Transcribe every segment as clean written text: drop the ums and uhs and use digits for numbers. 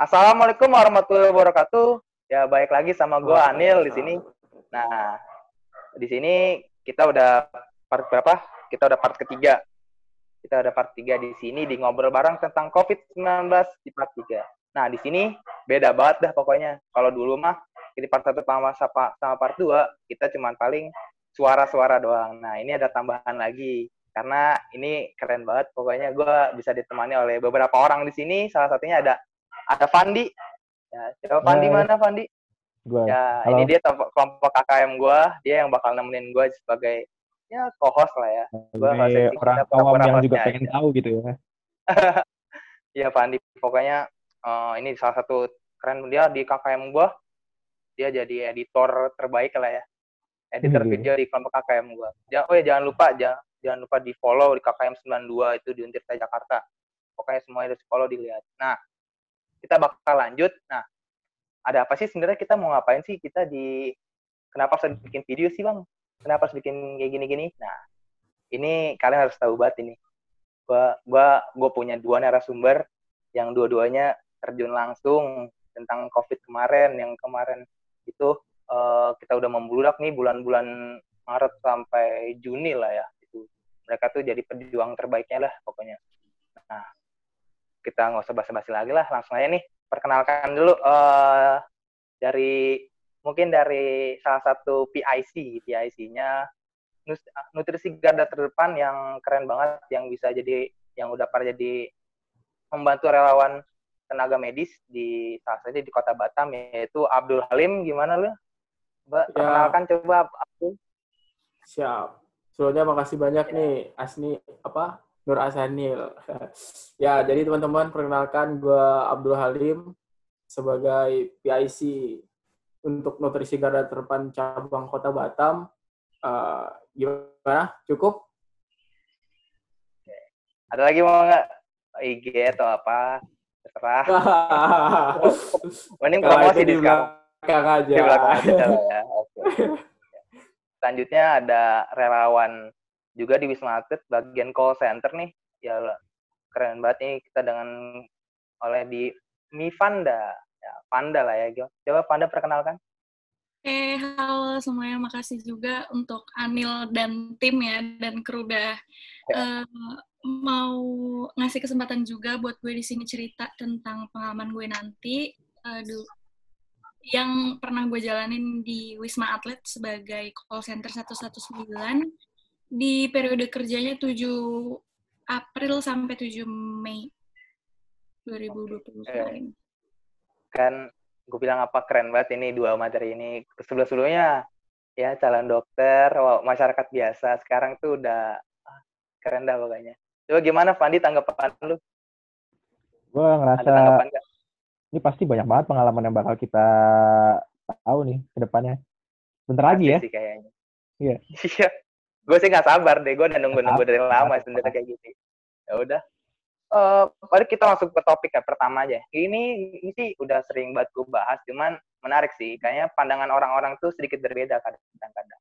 Assalamualaikum warahmatullahi wabarakatuh. Ya, baik lagi sama gue Anil di sini. Nah, di sini kita udah part berapa? Kita udah part ketiga. Kita udah part 3 di sini di ngobrol bareng tentang COVID-19 di part 3. Nah, di sini beda banget dah pokoknya. Kalau dulu mah di part 1 sama part 2 kita cuman paling suara-suara doang. Nah, ini ada tambahan lagi. Karena ini keren banget pokoknya gue bisa ditemani oleh beberapa orang di sini. Salah satunya ada Fandi. Ya, coba Fandi mana Fandi? Gua. Ya, halo. Ini dia kelompok KKM gue, dia yang bakal nemenin gue sebagai ya co-host lah ya. Gue orang awam yang juga pengen aja tahu gitu ya. Iya Fandi, pokoknya ini salah satu keren dia di KKM gue. Dia jadi editor terbaik lah ya. Editor video di kelompok KKM gue. Oh ya jangan lupa di follow di KKM 92 itu di Untirta Jakarta. Pokoknya semuanya harus follow dilihat. Nah, kita bakal lanjut. Nah, ada apa sih sebenarnya kita mau ngapain sih kita di... Kenapa harus bikin video sih, Bang? Kenapa harus bikin kayak gini-gini? Nah, ini kalian harus tahu banget ini. Gue punya 2 narasumber yang dua-duanya terjun langsung tentang COVID kemarin. Yang kemarin itu kita udah membludak nih bulan-bulan Maret sampai Juni lah ya. Itu. Mereka tuh jadi pejuang terbaiknya lah pokoknya. Nah, kita nggak usah basa-basi lagi lah, langsung aja nih perkenalkan dulu dari salah satu PIC-nya nutrisi garda terdepan yang keren banget, yang udah pernah jadi membantu relawan tenaga medis di salah satu di Kota Batam, yaitu Abdul Halim. Gimana lu? Perkenalkan coba Abdul. Siap. Sebelumnya makasih banyak nih Nur Asanil. Ya, jadi teman-teman, perkenalkan gue Abdul Halim sebagai PIC untuk Nutrisi Garda Terdepan Cabang Kota Batam. Gimana? Cukup? Ada lagi mau nggak? IG atau apa? Terserah. Mending promosi di belakang aja. Di belakang aja. Ya. Okay. Selanjutnya ada relawan juga di Wisma Atlet bagian call center nih, ya keren banget nih kita oleh Mi Fanda, ya Fanda lah ya, coba Fanda perkenalkan. Halo semuanya, makasih juga untuk Anil dan tim ya, dan kru dah mau ngasih kesempatan juga buat gue di sini cerita tentang pengalaman gue nanti yang pernah gue jalanin di Wisma Atlet sebagai call center 119 di periode kerjanya 7 April sampai 7 Mei 2020 kemarin. Kan gue bilang keren banget ini 2 materi ini. Sebelum-sebelumnya ya calon dokter, masyarakat biasa, sekarang tuh udah keren dah pokoknya. Coba gimana Fandi tanggapan lu? Gue ngerasa ini pasti banyak banget pengalaman yang bakal kita tahu nih ke depannya. Bentar lagi ya. Iya. Iya. Gue sih nggak sabar deh, gue udah nunggu dari lama sebenarnya kayak gini. Ya udah, mari kita langsung ke topik ya pertama aja. Ini sih udah sering banget gue bahas, cuman menarik sih. Kayaknya pandangan orang-orang tuh sedikit berbeda kadang-kadang.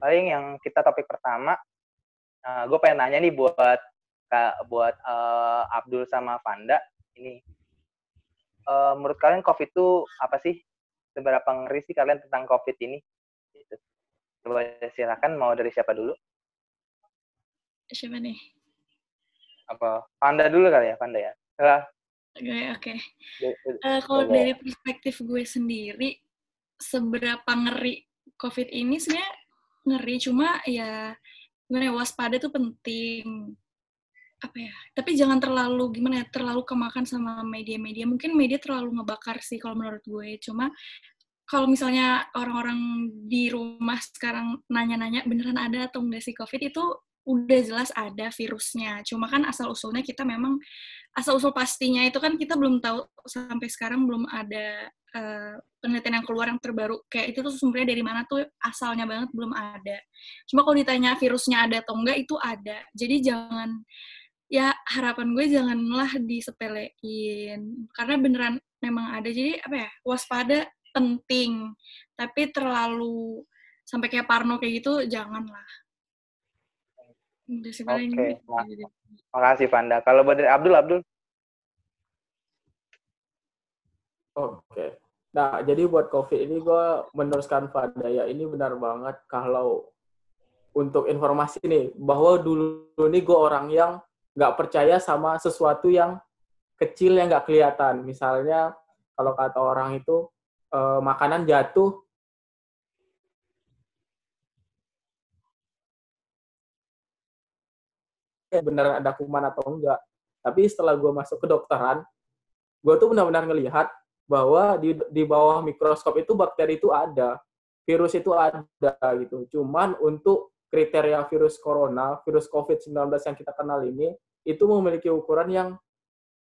Paling yang kita topik pertama, gue pengen nanya nih buat Abdul sama Fanda. Ini, menurut kalian COVID itu apa sih? Seberapa ngeri sih kalian tentang COVID ini? Gitu. Coba silakan, mau dari siapa dulu? Siapa nih? Apa? Fanda dulu kali ya, Fanda ya. Oke. Kalau dari perspektif gue sendiri, seberapa ngeri COVID ini sebenarnya ngeri, cuma ya gimana, waspada tuh penting. Tapi jangan terlalu kemakan sama media-media. Mungkin media terlalu ngebakar sih kalau menurut gue, cuma kalau misalnya orang-orang di rumah sekarang nanya-nanya beneran ada atau enggak sih COVID, itu udah jelas ada virusnya. Cuma kan asal-usulnya kita memang, asal-usul pastinya itu kan kita belum tahu sampai sekarang, belum ada penelitian yang keluar yang terbaru. Kayak itu tuh sumbernya dari mana tuh asalnya banget belum ada. Cuma kalau ditanya virusnya ada atau enggak, itu ada. Jadi harapan gue janganlah disepelein. Karena beneran memang ada. Jadi waspada penting, tapi terlalu sampai kayak parno kayak gitu janganlah. Oke. Makasih Fanda. Kalau buat Abdul Oke. Nah, jadi buat COVID ini gue meneruskan Fadaya ini benar banget kalau untuk informasi nih, bahwa dulu nih gue orang yang nggak percaya sama sesuatu yang kecil yang nggak kelihatan. Misalnya, kalau kata orang itu, makanan jatuh. Beneran ada kuman atau enggak. Tapi setelah gue masuk ke dokteran, gue tuh benar-benar ngelihat bahwa di bawah mikroskop itu bakteri itu ada, virus itu ada gitu. Cuman untuk kriteria virus corona, virus COVID-19 yang kita kenal ini, itu memiliki ukuran yang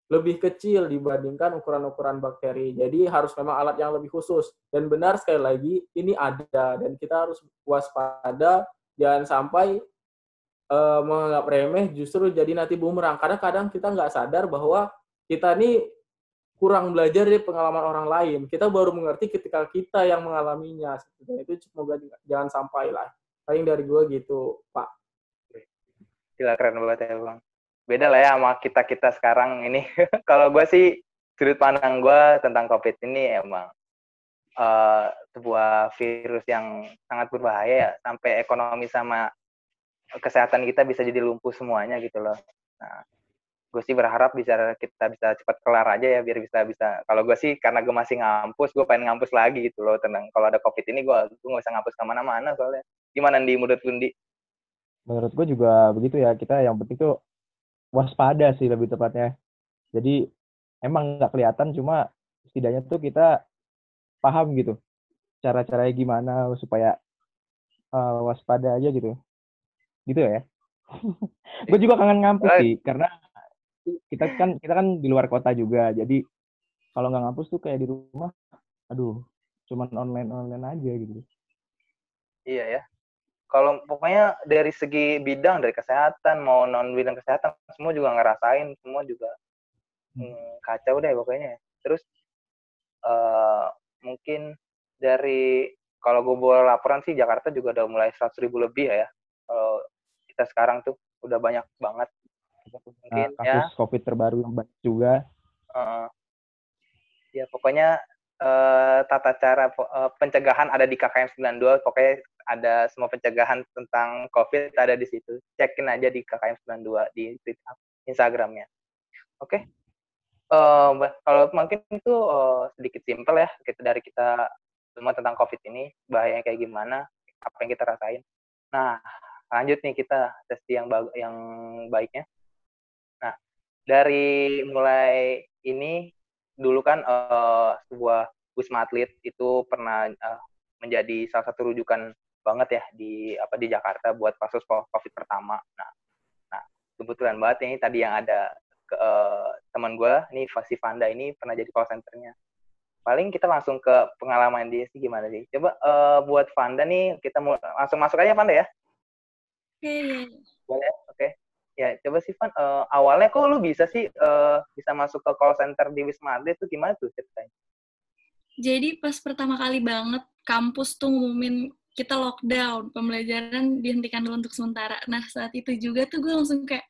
lebih kecil dibandingkan ukuran-ukuran bakteri. Jadi harus memang alat yang lebih khusus. Dan benar sekali lagi, ini ada. Dan kita harus waspada, jangan sampai menganggap remeh, justru jadi nanti bumerang. Karena kadang kita nggak sadar bahwa kita nih kurang belajar dari pengalaman orang lain. Kita baru mengerti ketika kita yang mengalaminya. Dan itu semoga jangan sampai lah. Paling dari gue gitu, Pak. Gila, keren banget ya, Bang. Beda lah ya sama kita-kita sekarang ini. Kalau gue sih, sudut pandang gue tentang COVID ini emang sebuah virus yang sangat berbahaya ya. Sampai ekonomi sama kesehatan kita bisa jadi lumpuh semuanya gitu loh. Nah, gue sih berharap kita bisa cepat kelar aja ya biar bisa. Kalau gue sih karena gue masih ngampus, gue pengen ngampus lagi gitu loh. Tenang, kalau ada COVID ini gue nggak bisa ngampus kemana-mana soalnya. Gimana Andi, menurut Gundi? Menurut gue juga begitu ya. Kita yang penting tuh waspada sih lebih tepatnya. Jadi emang nggak kelihatan, cuma setidaknya tuh kita paham gitu cara-caranya gimana supaya waspada aja gitu. Gitu ya. Gue juga kangen ngampus sih karena kita kan di luar kota juga, jadi kalau nggak ngampus tuh kayak di rumah, aduh, cuman online aja gitu. Iya ya, kalau pokoknya dari segi bidang, dari kesehatan mau non bidang kesehatan, semua juga ngerasain, semua juga kacau deh pokoknya. Terus mungkin dari, kalau gue boleh laporan sih, Jakarta juga udah mulai 100.000 lebih ya, kalau kita sekarang tuh udah banyak banget. Mungkin kasus ya, COVID terbaru yang banyak juga. Ya pokoknya tata cara pencegahan ada di KKM 92. Pokoknya ada semua pencegahan tentang COVID ada di situ. Cekin aja di KKM 92 di Instagramnya. Oke. Kalau mungkin itu sedikit simpel ya dari kita semua tentang COVID ini, bahayanya kayak gimana, apa yang kita rasain. Nah, lanjut nih kita testi yang baiknya. Nah, dari mulai ini, dulu kan sebuah Wisma Atlet itu pernah menjadi salah satu rujukan banget ya di Jakarta buat kasus COVID pertama. Nah, kebetulan banget ini tadi yang ada teman gue, nih Fasi Fanda ini pernah jadi call centernya. Paling kita langsung ke pengalaman dia sih gimana sih. Coba buat Fanda nih, kita langsung masuk aja Fanda ya. Boleh, oke. Ya, coba sih Van, awalnya kok lu bisa sih bisa masuk ke call center di Wisma Atlet itu gimana tuh ceritanya? Jadi pas pertama kali banget kampus tuh ngumumin kita lockdown, pembelajaran dihentikan dulu untuk sementara. Nah, saat itu juga tuh gue langsung kayak,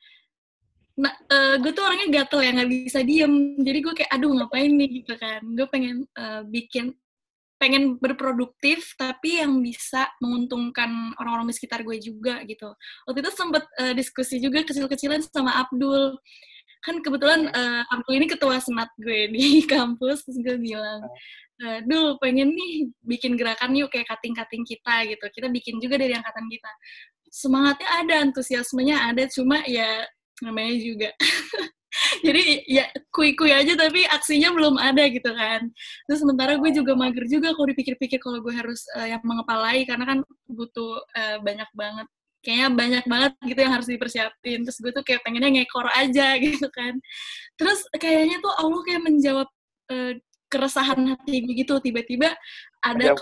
nah, gue tuh orangnya gatel ya, nggak bisa diem. Jadi gue kayak, aduh ngapain nih gitu kan. Gue pengen pengen berproduktif tapi yang bisa menguntungkan orang-orang di sekitar gue juga gitu. Waktu itu sempet diskusi juga kecil-kecilan sama Abdul. Kan kebetulan Abdul ini ketua senat gue di kampus, terus gue bilang, "Dul, pengen nih bikin gerakan yuk kayak kating-kating kita gitu. Kita bikin juga dari angkatan kita." Semangatnya ada, antusiasmenya ada, cuma ya namanya juga jadi ya kui-kui aja tapi aksinya belum ada gitu kan. Terus sementara gue juga mager juga kalau dipikir-pikir kalau gue harus yang mengepalai karena kan butuh banyak banget. Kayaknya banyak banget gitu yang harus dipersiapin. Terus gue tuh kayak pengennya ngekor aja gitu kan. Terus kayaknya tuh Allah kayak menjawab keresahan hati gue gitu. Tiba-tiba ada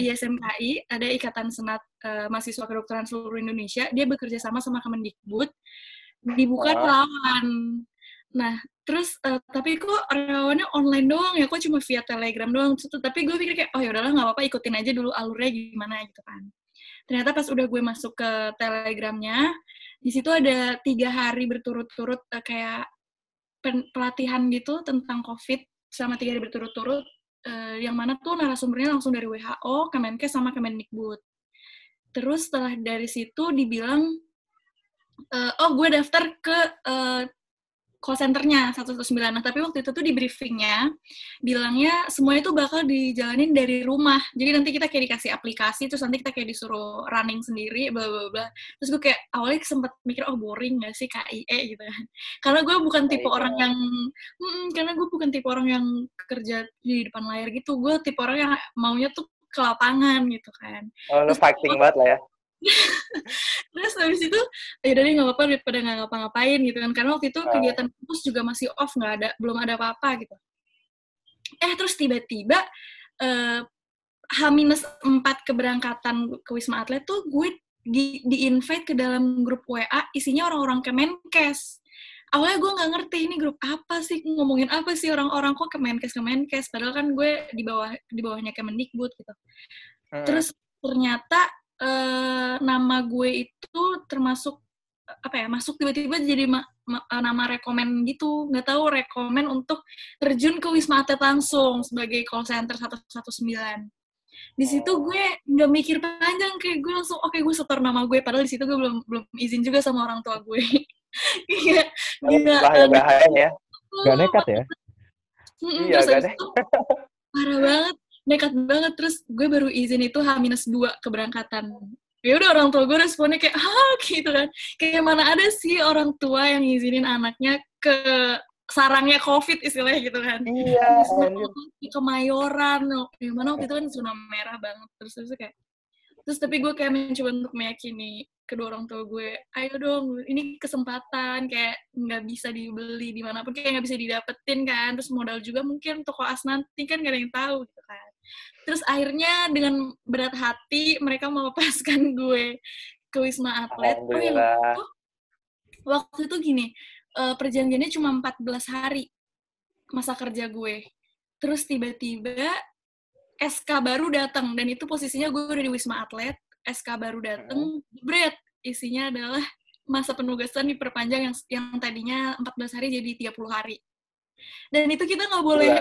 ISMKI, ada Ikatan Senat Mahasiswa Kedokteran Seluruh Indonesia, dia bekerja sama Kemendikbud, dibuka relawan. Nah, terus tapi kok relawannya online doang ya, kok cuma via Telegram doang. Tapi gue pikir kayak, oh yaudahlah nggak apa-apa, ikutin aja dulu alurnya gimana gitu kan. Ternyata pas udah gue masuk ke Telegramnya, di situ ada 3 hari berturut-turut kayak pelatihan gitu tentang COVID selama 3 hari berturut-turut, yang mana tuh narasumbernya langsung dari WHO, Kemenkes, sama Kemendikbud. Terus setelah dari situ dibilang, gue daftar ke call center-nya 119. Nah, tapi waktu itu tuh di briefing-nya bilangnya semuanya tuh bakal dijalanin dari rumah. Jadi nanti kita kayak dikasih aplikasi, terus nanti kita kayak disuruh running sendiri, bla bla bla. Terus gue kayak awalnya sempat mikir, boring nggak sih KIE gitu kan. Karena gue bukan tipe orang yang kerja di depan layar gitu. Gue tipe orang yang maunya tuh ke lapangan gitu kan. Oh, lu fighting banget lah ya. Terus habis itu ya dari nggak apa-apa daripada nggak ngapa-ngapain gitu kan, karena waktu itu kegiatan kampus juga masih off, belum ada apa-apa gitu. Terus tiba-tiba H-4 keberangkatan ke Wisma Atlet tuh gue di-invite ke dalam grup WA isinya orang-orang Kemenkes. Awalnya gue nggak ngerti ini grup apa sih, ngomongin apa sih orang-orang kok Kemenkes, padahal kan gue di bawahnya Kemendikbud gitu. Terus ternyata nama gue itu termasuk masuk tiba-tiba jadi nama rekomen gitu, nggak tahu rekomen untuk terjun ke Wisma Atlet langsung sebagai call center 119. Di situ gue nggak mikir panjang, kayak gue langsung oke, gue setor nama gue, padahal di situ gue belum izin juga sama orang tua gue. Iya, bahaya ya, nggak nekat ya? Iya, nggak nekat. Parah banget. Nekat banget, terus gue baru izin itu H-2 keberangkatan. Ya udah orang tua gue responnya kayak, gitu kan. Kayak mana ada sih orang tua yang ngizinin anaknya ke sarangnya COVID istilahnya gitu kan. Iya. Ke Kemayoran, gimana waktu itu kan zona merah banget. Terus kayak, tapi gue kayak mencoba untuk meyakini kedua orang tua gue, ayo dong, ini kesempatan, kayak nggak bisa dibeli dimanapun, kayak nggak bisa didapetin kan. Terus modal juga mungkin untuk koas nanti kan nggak ada yang tahu gitu kan. Terus akhirnya dengan berat hati mereka melepaskan gue ke Wisma Atlet. Waktu itu gini, perjanjiannya cuma 14 hari masa kerja gue. Terus tiba-tiba SK baru datang, dan itu posisinya gue udah di Wisma Atlet. SK baru datang, bread isinya adalah masa penugasan diperpanjang yang tadinya 14 hari jadi 30 hari. Dan itu kita nggak boleh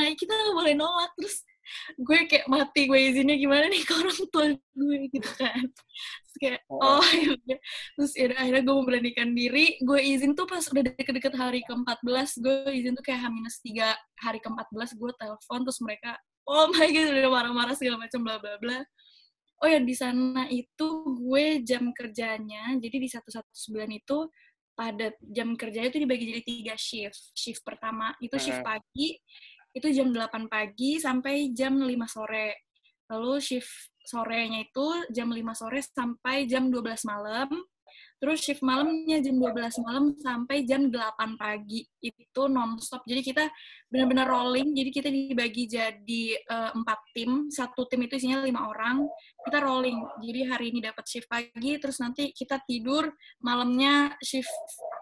naik, kita nggak boleh nolak. Terus gue kayak mati, gue izinnya gimana nih ke orang tua gue gitu kan. Terus kayak yaudah. Terus yaudah, akhirnya gue memberanikan diri, gue izin tuh pas udah deket-deket hari ke-14, gue izin tuh kayak H-3 hari ke-14 gue telepon, terus mereka oh my god udah marah-marah segala macam bla bla bla. Oh ya, di sana itu gue jam kerjanya, jadi di 119 itu pada jam kerjanya itu dibagi jadi 3 shift. Shift pertama itu shift pagi, itu jam 8 pagi sampai jam 5 sore. Lalu shift sorenya itu jam 5 sore sampai jam 12 malam. Terus shift malamnya jam 12 malam sampai jam 8 pagi. Itu non-stop. Jadi kita benar-benar rolling. Jadi kita dibagi jadi 4 tim. Satu tim itu isinya 5 orang. Kita rolling. Jadi hari ini dapat shift pagi, terus nanti kita tidur, malamnya shift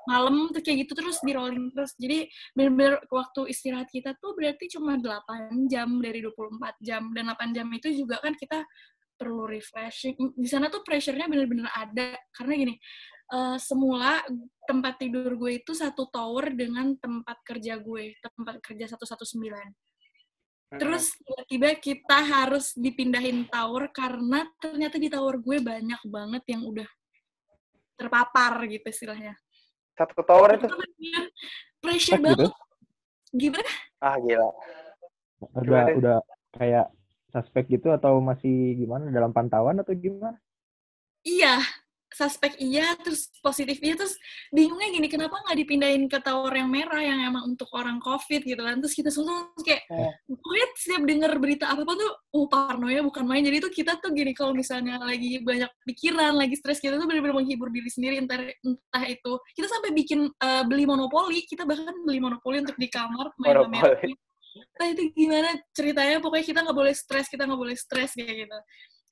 malam, terus kayak gitu terus di rolling terus. Jadi benar-benar waktu istirahat kita tuh berarti cuma 8 jam dari 24 jam. Dan 8 jam itu juga kan kita perlu refreshing. Di sana tuh pressure-nya benar-benar ada, karena gini, semula tempat tidur gue itu satu tower dengan tempat kerja gue, tempat kerja 119. Terus tiba-tiba kita harus dipindahin tower karena ternyata di tower gue banyak banget yang udah terpapar gitu istilahnya. Satu tower itu pressure banget. Gimana? Gila. Udah kayak suspek gitu atau masih gimana, dalam pantauan atau gimana? Iya, suspek iya, terus positif iya, terus bingungnya gini, kenapa nggak dipindahin ke tower yang merah yang emang untuk orang COVID gitu kan. Terus kita semua kayak, gue siap denger berita apa-apa tuh, parnonya bukan main. Jadi tuh kita tuh gini, kalau misalnya lagi banyak pikiran, lagi stres, kita tuh bener-bener menghibur diri sendiri, entah itu. Kita sampai bikin beli monopoli, kita bahkan beli monopoli untuk di kamar, main-main. Nah itu gimana ceritanya, pokoknya kita nggak boleh stres kayak gitu,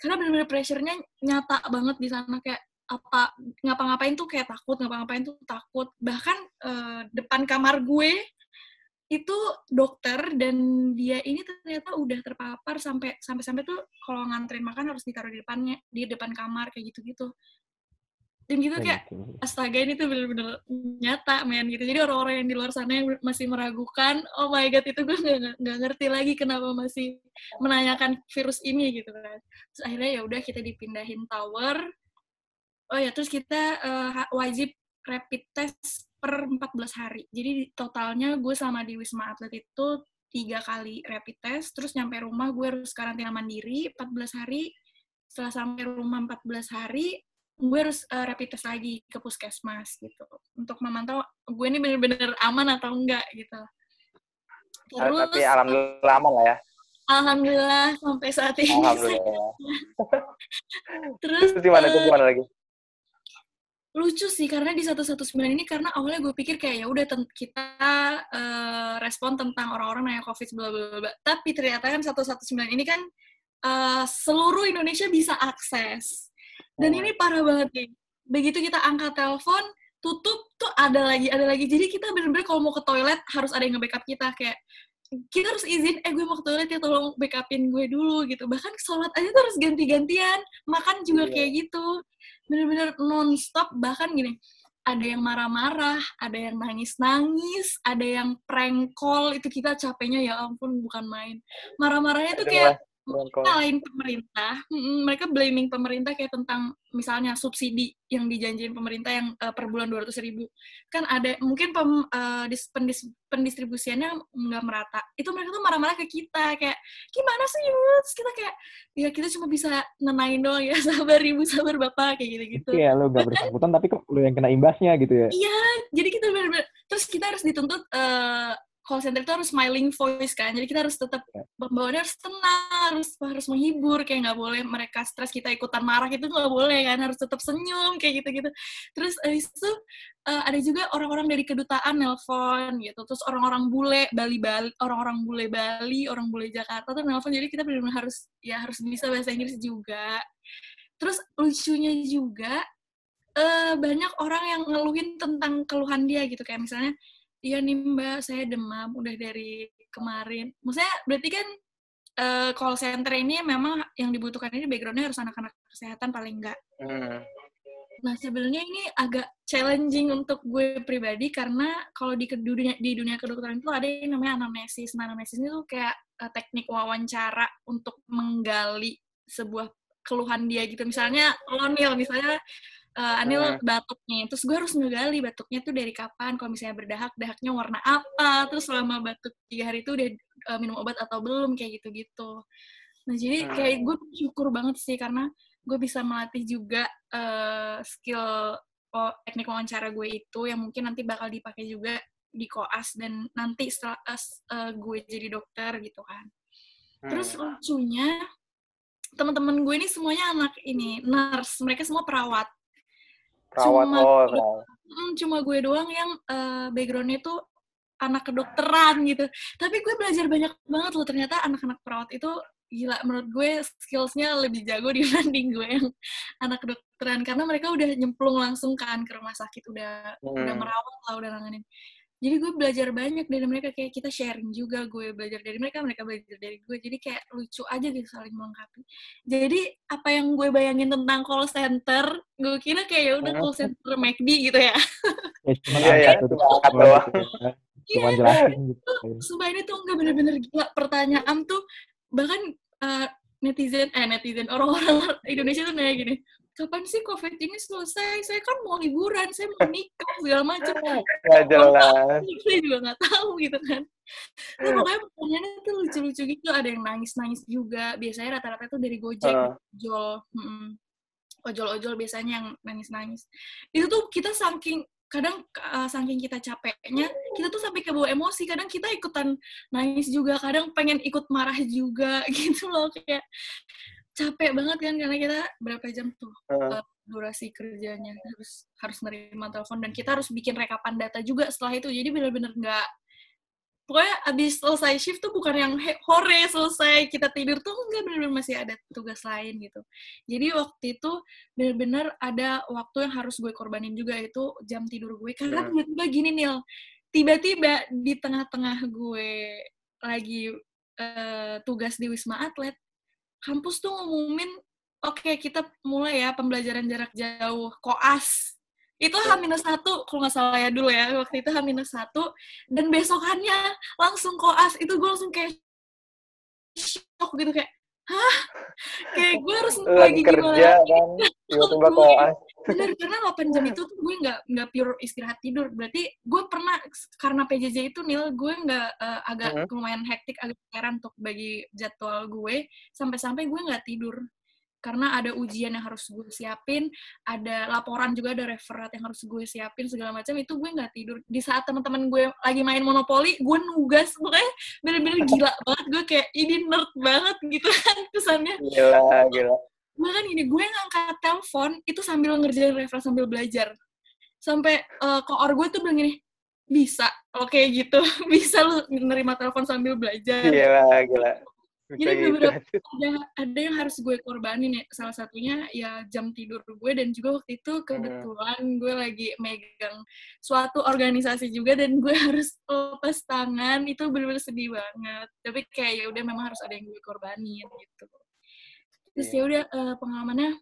karena benar-benar pressure-nya nyata banget di sana. Kayak apa ngapa-ngapain tuh kayak takut, bahkan depan kamar gue itu dokter, dan dia ini ternyata udah terpapar sampai tuh kalau nganterin makan harus ditaruh di depan kamar kayak gitu-gitu. Dan gitu kayak, astaga ini tuh bener-bener nyata, men, gitu. Jadi orang-orang yang di luar sana yang masih meragukan, oh my God, itu gue nggak ngerti lagi kenapa masih menanyakan virus ini, gitu kan. Terus akhirnya ya udah kita dipindahin tower. Oh ya, terus kita wajib rapid test per 14 hari. Jadi totalnya gue sama di Wisma Atlet itu 3 kali rapid test, terus nyampe rumah gue harus karantina mandiri 14 hari. Setelah sampai rumah 14 hari, gue harus rapid test lagi ke puskesmas gitu untuk memantau gue ini bener-bener aman atau enggak gitu. Terus, tapi alhamdulillah aman lah ya. Alhamdulillah sampai saat ini. Alhamdulillah. Terus gimana kemana lagi? Lucu sih karena di 119 ini karena awalnya gue pikir kayak ya udah kita respon tentang orang-orang nanya COVID bla bla bla. Tapi ternyata kan 119 ini kan seluruh Indonesia bisa akses. Dan ini parah banget nih. Begitu kita angkat telepon, tutup tuh ada lagi. Jadi kita bener-bener kalau mau ke toilet harus ada yang nge-backup kita kayak kita harus izin, gue mau ke toilet ya tolong backupin gue dulu gitu. Bahkan sholat aja tuh harus ganti-gantian, makan juga kayak gitu. Bener-bener non-stop, bahkan gini. Ada yang marah-marah, ada yang nangis-nangis, ada yang prank call, itu kita capeknya ya ampun bukan main. Marah-marahnya tuh kayak lain pemerintah, mereka blaming pemerintah kayak tentang misalnya subsidi yang dijanjiin pemerintah yang per bulan 200.000 kan ada mungkin pendistribusiannya nggak merata, itu mereka tuh marah-marah ke kita kayak gimana sih Yus, kita kayak ya kita cuma bisa nenain doang ya sabar ibu sabar bapak kayak gitu-gitu. Iya lo nggak bersangkutan tapi lo yang kena imbasnya gitu ya. Iya jadi kita benar-benar terus kita harus dituntut call center itu harus smiling voice kan, jadi kita harus tetap pembawaannya harus tenang, harus menghibur, kayak nggak boleh mereka stres kita ikutan marah itu nggak boleh kan, harus tetap senyum kayak gitu-gitu. Terus abis itu ada juga orang-orang dari kedutaan nelpon gitu, terus orang-orang bule Bali, orang-orang bule Bali, orang bule Jakarta tuh nelpon, jadi kita benar-benar harus bisa bahasa Inggris juga. Terus lucunya juga banyak orang yang ngeluhin tentang keluhan dia gitu, kayak misalnya iya nih mbak, saya demam udah dari kemarin. Maksudnya berarti kan call center ini memang yang dibutuhkan ini backgroundnya harus anak-anak kesehatan paling enggak. Nah sebenarnya ini agak challenging untuk gue pribadi karena kalau di dunia kedokteran itu ada yang namanya anamnesis. Nah, anamnesis itu kayak teknik wawancara untuk menggali sebuah keluhan dia gitu. Misalnya Lonil, misalnya Anil batuknya, terus gue harus ngegali batuknya tuh dari kapan, kalau misalnya berdahak, dahaknya warna apa, terus selama batuk 3 hari itu udah minum obat atau belum, kayak gitu-gitu. Nah, jadi kayak gue bersyukur banget sih, karena gue bisa melatih juga skill teknik wawancara gue itu, yang mungkin nanti bakal dipakai juga di koas, dan nanti setelah gue jadi dokter gitu kan. Terus lucunya, teman-teman gue ini semuanya anak ini, nurse, mereka semua perawat. Cuma gue doang yang background-nya tuh anak kedokteran gitu. Tapi gue belajar banyak banget loh, ternyata anak-anak perawat itu gila, menurut gue skills-nya lebih jago dibanding gue yang anak kedokteran karena mereka udah nyemplung langsung kan ke rumah sakit, udah merawat lah, udah nanganin. Jadi gue belajar banyak dari mereka, kayak kita sharing juga, gue belajar dari mereka, mereka belajar dari gue. Jadi kayak lucu aja gitu saling melengkapi. Jadi apa yang gue bayangin tentang call center, gue kira kayak ya udah call center McD gitu ya. Cuma jelasin gitu. Sumpah ini tuh enggak, bener-bener gila, pertanyaan tuh bahkan netizen orang-orang Indonesia tuh nanya gini. Kapan sih COVID ini selesai? Saya kan mau liburan, saya mau nikah, segala macam. Gak jelas. Saya juga nggak tahu gitu kan. Nah, pokoknya pertanyaannya tuh lucu-lucu gitu. Ada yang nangis-nangis juga. Biasanya rata-rata tuh dari Gojek, ojol-ojol biasanya yang nangis-nangis. Itu tuh kita saking kita capeknya, kita tuh sampai kebawa emosi, kadang kita ikutan nangis juga, kadang pengen ikut marah juga gitu loh, kayak capek banget kan karena kita berapa jam tuh durasi kerjanya, harus nerima telepon dan kita harus bikin rekapan data juga setelah itu. Jadi benar-benar nggak, pokoknya abis selesai shift tuh bukan yang hore selesai kita tidur tuh nggak, benar-benar masih ada tugas lain gitu. Jadi waktu itu benar-benar ada waktu yang harus gue korbanin juga, itu jam tidur gue karena tiba-tiba gini Nil, tiba-tiba di tengah-tengah gue lagi tugas di Wisma Atlet, kampus tuh ngumumin oke, kita mulai ya pembelajaran jarak jauh, koas. Itu H-1, kalau nggak salah ya dulu ya, waktu itu H-1, dan besokannya langsung koas. Itu gue langsung kayak shock gitu, kayak, hah? Kayak gue harus lagi kerja, gimana? Tiba-tiba koas. Bener, karena 8 jam itu tuh gue nggak pure istirahat tidur. Berarti gue pernah, karena PJJ itu, Nil, gue nggak agak lumayan hektik, agak keren untuk bagi jadwal gue, sampai-sampai gue nggak tidur. Karena ada ujian yang harus gue siapin, ada laporan juga, ada referat yang harus gue siapin, segala macam, itu gue nggak tidur. Di saat teman-teman gue lagi main monopoli, gue nugas, pokoknya bener-bener gila banget, gue kayak, ini nerd banget gitu kan, kesannya. Gila, gila. Bahkan ini, gue ngangkat telepon, itu sambil ngerjain referat, sambil belajar. Sampai koor gue tuh bilang gini, bisa, oke gitu, bisa lu nerima telepon sambil belajar. Gila, gila. Jadi beberapa ada yang harus gue korbanin ya, salah satunya ya jam tidur gue, dan juga waktu itu kebetulan gue lagi megang suatu organisasi juga dan gue harus lepas tangan, itu benar-benar sedih banget. Tapi kayak ya udah memang harus ada yang gue korbanin gitu. Terus ya udah pengalamannya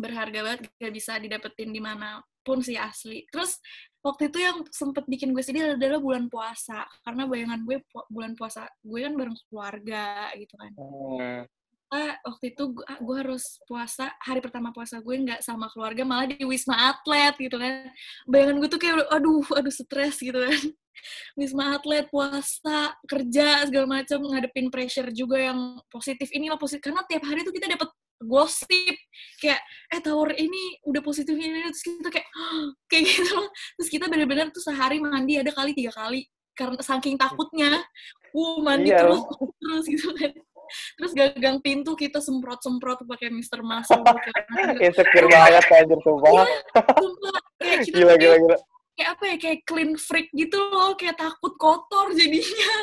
berharga banget, gak bisa didapetin dimanapun sih asli. Terus waktu itu yang sempet bikin gue sedih adalah bulan puasa. Karena bayangan gue bulan puasa, gue kan bareng keluarga gitu kan. Waktu itu gue harus puasa, hari pertama puasa gue nggak sama keluarga, malah di Wisma Atlet gitu kan. Bayangan gue tuh kayak, aduh stres gitu kan. Wisma Atlet, puasa, kerja, segala macam, ngadepin pressure juga yang positif. Inilah positif, karena tiap hari tuh kita dapet gosip kayak tower ini udah positif ini, terus kita kayak gitu loh. Terus kita benar-benar tuh sehari mandi ada kali 3 kali karena saking takutnya mandi terus gitu kan. Terus gagang pintu kita semprot pakai Mister Mask insecure banget anjir sumpah. Gila. Kayak apa ya, kayak clean freak gitu loh, kayak takut kotor jadinya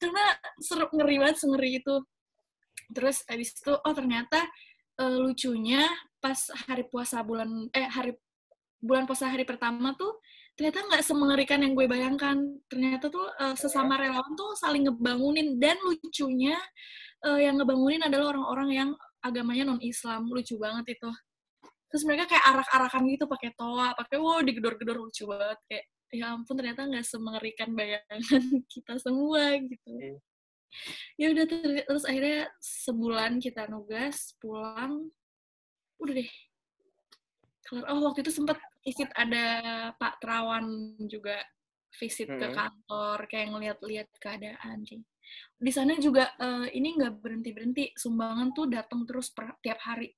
karena serem, ngeri banget, sengeri itu. Terus abis itu ternyata lucunya pas hari puasa bulan puasa hari pertama tuh ternyata nggak semengerikan yang gue bayangkan. Ternyata tuh sesama relawan tuh saling ngebangunin, dan lucunya yang ngebangunin adalah orang-orang yang agamanya non-Islam. Lucu banget itu. Terus mereka kayak arak-arakan gitu pakai toa, pakai digedor-gedor, lucu banget. Kayak ya ampun, ternyata nggak semengerikan bayangan kita semua gitu. Ya udah, terus akhirnya sebulan kita nugas, pulang, udah deh. Waktu itu sempat visit, ada Pak Terawan juga visit ke kantor, kayak ngeliat-liat keadaan. Di sana juga ini nggak berhenti-berhenti, sumbangan tuh datang terus tiap hari.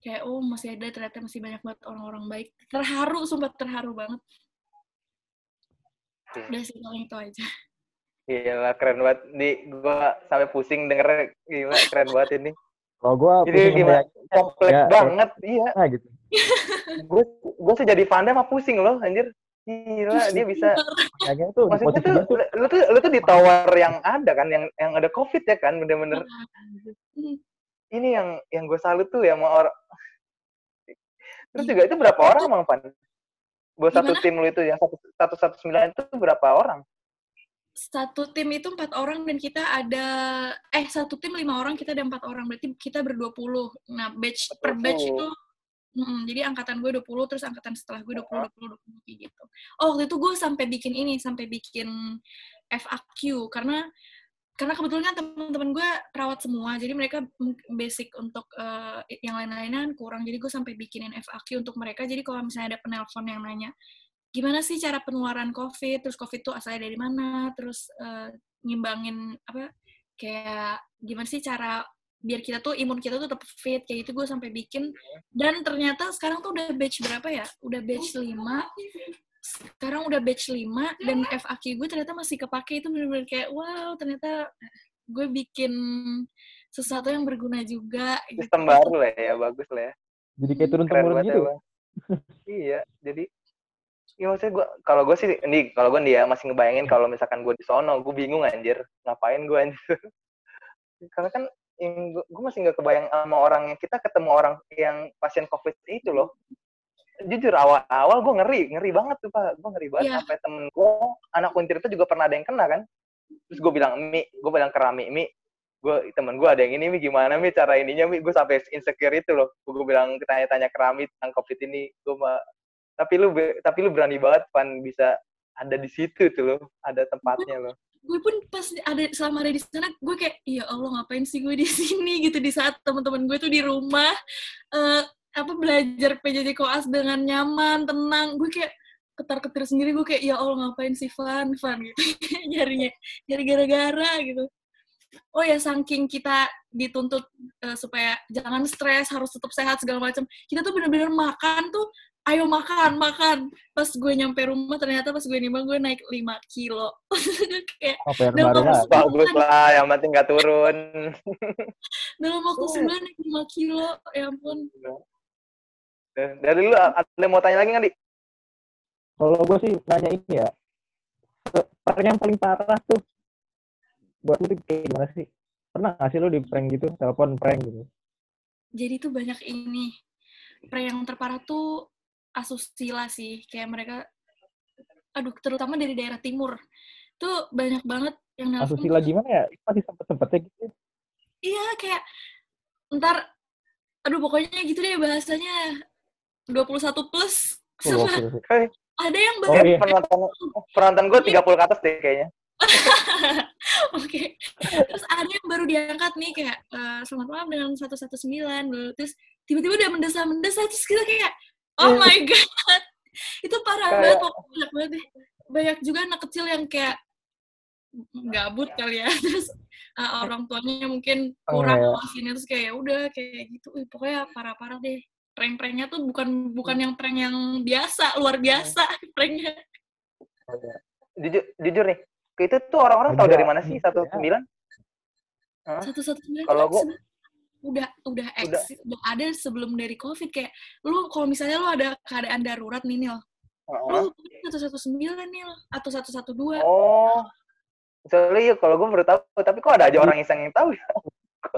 Kayak masih ada, ternyata masih banyak banget orang-orang baik. Terharu, sempat terharu banget. Udah sih, itu aja. Gila, keren banget. Gue sampai pusing dengernya. Gila, keren banget ini. Kalau gue pusing banget. Kompleks banget, iya. Nah, gitu. Gue sejadi Fanda mah pusing loh, anjir. Gila, dia bisa. Maksudnya tuh, lu tuh di tower yang ada kan, yang ada COVID ya kan, bener-bener. Ini yang gue salut tuh ya, sama orang. Terus juga itu berapa orang, Mang Fan? Buat satu tim lu itu, yang 119 itu berapa orang? Satu tim itu 4 orang, dan kita ada satu tim 5 orang, kita ada 4 orang, berarti kita ber-20. Nah, batch per batch itu jadi angkatan gue 20, terus angkatan setelah gue 20 gitu. Waktu itu gue sampai bikin FAQ karena kebetulan kan teman-teman gue perawat semua, jadi mereka basic untuk yang lain-lainnya kurang, jadi gue sampai bikinin FAQ untuk mereka. Jadi kalau misalnya ada penelpon yang nanya gimana sih cara penularan COVID, terus COVID itu asalnya dari mana, terus ngimbangin apa, kayak gimana sih cara biar kita tuh imun kita tuh tetap fit, kayak gitu gue sampai bikin. Dan ternyata sekarang tuh udah batch berapa ya? Udah batch 5. Sekarang udah batch 5 dan FAQ gue ternyata masih kepake. Itu benar-benar kayak wow, ternyata gue bikin sesuatu yang berguna juga. Sistem gitu. Baru lah ya, bagus lah ya. Jadi kayak turun temurun gitu. Ya, iya, jadi iya, maksudnya kalau gue sih, nih kalau gue nih ya masih ngebayangin kalau misalkan gue di sono, gue bingung anjir, ngapain gue anjir. Karena kan gue masih nggak kebayang sama orang yang kita ketemu, orang yang pasien COVID itu loh. Jujur awal-awal gue ngeri banget tuh Pak, gue ngeri banget. Sampai temen gue, anak Untirta juga pernah ada yang kena kan. Terus gue bilang ke Rami, Mi, temen gue ada yang ini, Mi, gimana, Mi, cara ininya, Mi, gue sampai insecure itu loh. Gue bilang, tanya-tanya ke Rami tentang COVID ini, tapi lu berani banget, Pan, bisa ada di situ tuh loh, ada tempatnya loh. Gue pun pas selama ada di sana, gue kayak, ya Allah, ngapain sih gue di sini, gitu, di saat teman-teman gue tuh di rumah, belajar PJJ Koas dengan nyaman, tenang, gue kayak, ketar-ketir sendiri, gue kayak, ya Allah, ngapain sih Van, gitu, nyarinya, nyari gara-gara, gitu. Oh ya, saking kita dituntut supaya jangan stres, harus tetap sehat, segala macam. Kita tuh bener-bener makan tuh, ayo makan. Pas gue nyampe rumah, ternyata pas gue nimbang, gue naik 5 kilo. Kayak, dalam waktu bagus lah, yang penting gak turun. Dalam waktu sebulan naik 5 kilo, ya ampun. Dari lu, ada mau tanya lagi nggak, Di? Kalau gue sih nanya ini ya, yang paling parah tuh buat lu kayak gimana sih? Pernah nggak sih lu di prank gitu, telepon prank gitu? Jadi tuh banyak ini, prank yang terparah tuh asusila sih, kayak mereka, terutama dari daerah timur, tuh banyak banget yang nelfon. Asusila gimana ya? Masih sempet-sempetnya gitu? Iya, kayak ntar, pokoknya gitu deh bahasanya 21 plus. Ada yang banget. Oh, iya. Penonton gue 30 ke atas deh kayaknya. Oke. Terus ada yang baru diangkat nih kayak selamat malam dengan 119. Terus tiba-tiba udah mendesah terus kita kayak oh my god. Itu parah banget, banyak banget deh. Banyak juga anak kecil yang kayak gabut kali ya. Terus orang tuanya mungkin kurang awasinnya terus kayak udah kayak gitu. Pokoknya parah-parah deh. Prank-pranknya tuh bukan yang prank yang biasa, luar biasa pranknya. Jujur nih, itu tuh orang-orang tahu dari mana sih 19? 19 kalau gue udah ada sebelum dari COVID kayak lu kalau misalnya lu ada keadaan darurat nih Nil, lu 119 Nil atau 112. Oh, soalnya kalau gue baru tahu, tapi kok ada aja orang iseng yang tahu ya?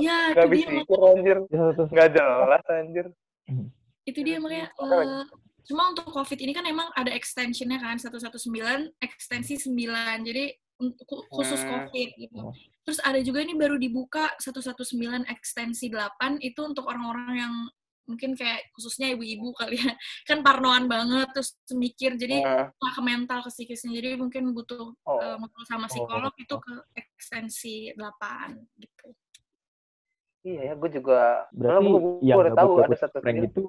Ya, nggak bisa mikir anjir, nggak jelas anjir. Itu dia makanya cuma untuk COVID ini kan emang ada extensionnya kan 119 ekstensi 9 jadi khusus COVID gitu. Terus ada juga ini baru dibuka 119 ekstensi 8 itu untuk orang-orang yang mungkin kayak khususnya ibu-ibu kali ya kan parnoan banget terus mikir jadi ke mental ke psikisnya jadi mungkin butuh ngobrol sama psikolog itu ke ekstensi 8 gitu. Iya ya, gue juga. Berarti yang ngebuat prank itu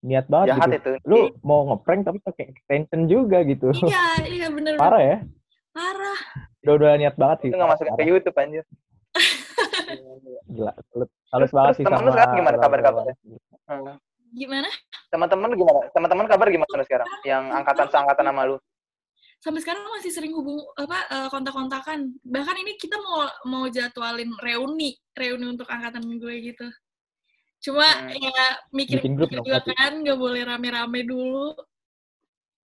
niat banget jahat gitu. Itu. Lu mau ngeprank tapi pakai extension juga gitu. Iya bener. Parah ya? Parah. Udah niat banget sih. Itu nggak masuk ke YouTube anjir. Gila, halus banget sih sama. Temen lu sekarang gimana kabar-kabarnya? Gimana? Teman-teman gimana? Teman-teman kabar gimana sekarang? Yang angkatan-seangkatan sama lu? Sampai sekarang masih sering kontak-kontakan. Bahkan ini kita mau jadwalin reuni untuk angkatan gue gitu. Cuma ya mikir juga kan nggak boleh rame-rame dulu.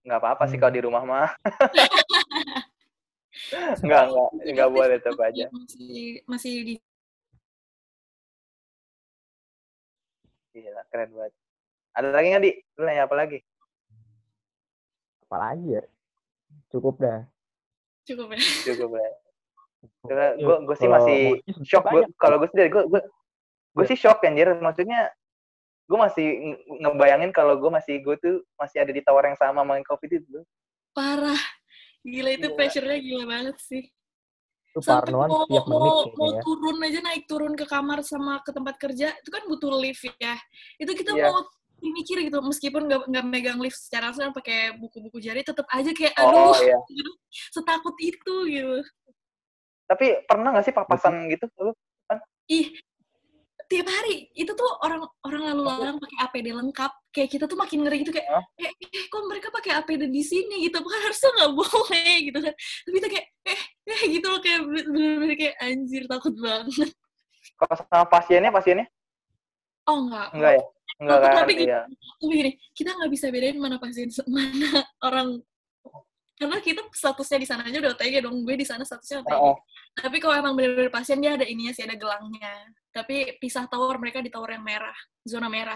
Nggak apa-apa sih kalau di rumah mah. nggak boleh tetap aja. Masih di. Iya keren banget. Ada lagi nggak Di? Lu nanya apa lagi? Apa lagi ya? Cukup dah. Gue sih masih shock. Kalau gue sendiri, gue sih shock anjir. Maksudnya, gue masih ngebayangin kalau gue tuh masih ada di tower yang sama main COVID itu. Parah. Gila, itu pressure-nya gila banget sih. Sampai mau turun aja, naik turun ke kamar sama ke tempat kerja, itu kan butuh lift ya. Itu kita mau mikir gitu, meskipun nggak megang lift secara langsung pakai buku-buku jari, tetap aja kayak aduh, setakut itu gitu. Tapi pernah nggak sih papasan gitu lu? Kan? Ih, tiap hari itu tuh orang lalu lalang pakai APD lengkap, kayak kita tuh makin ngeri gitu kayak, kok mereka pakai APD di sini gitu, bukan harusnya nggak boleh gitu kan? Tapi kita kayak gitu loh kayak bener-bener kayak anjir takut banget. Kalau sama pasiennya? Oh enggak ya. Tapi gini, kita nggak bisa bedain mana pasien mana orang karena kita statusnya di sana aja udah OTG dong, gue di sana statusnya OTG. Tapi kalau emang benar-benar pasien dia ada ininya sih, ada gelangnya. Tapi pisah tower, mereka di tower yang merah, zona merah.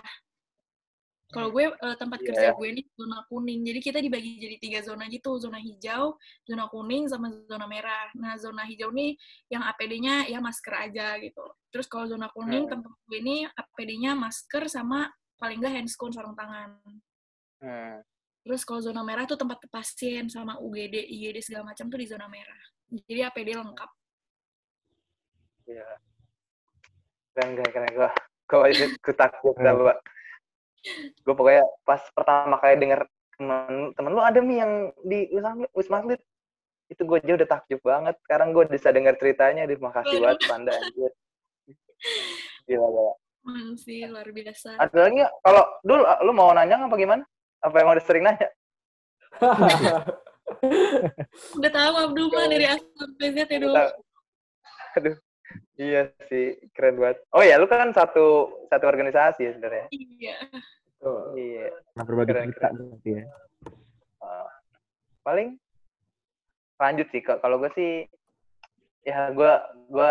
Kalau gue tempat kerja gue ini zona kuning, jadi kita dibagi jadi 3 zona gitu, zona hijau, zona kuning, sama zona merah. Nah zona hijau nih yang APD-nya ya masker aja gitu. Terus kalau zona kuning tempat gue ini APD-nya masker sama paling nggak handscoon sarung tangan. Terus kalau zona merah tuh tempat pasien sama UGD, IGD segala macam tuh di zona merah. Jadi APD lengkap. Iya. Keren gue. Kau ikut takut apa? Gue pokoknya pas pertama kali denger temen lu ada nih yang di Wisma Atlet itu gue aja udah takjub banget. Sekarang gue bisa denger ceritanya, makasih banget Panda anjir. Gila. Sih luar biasa. Ada lagi nggak? Kalau dulu lu mau nanya apa gimana? Apa yang udah sering nanya? Udah tahu Abdul mah dari A sampai Z ya dulu. Aduh. Iya sih, keren banget. Oh ya, lu kan satu organisasi ya sebenarnya. Iya. Oh, iya. Nah, berbagai cerita gitu ya. Paling lanjut sih, kalau gue sih ya gue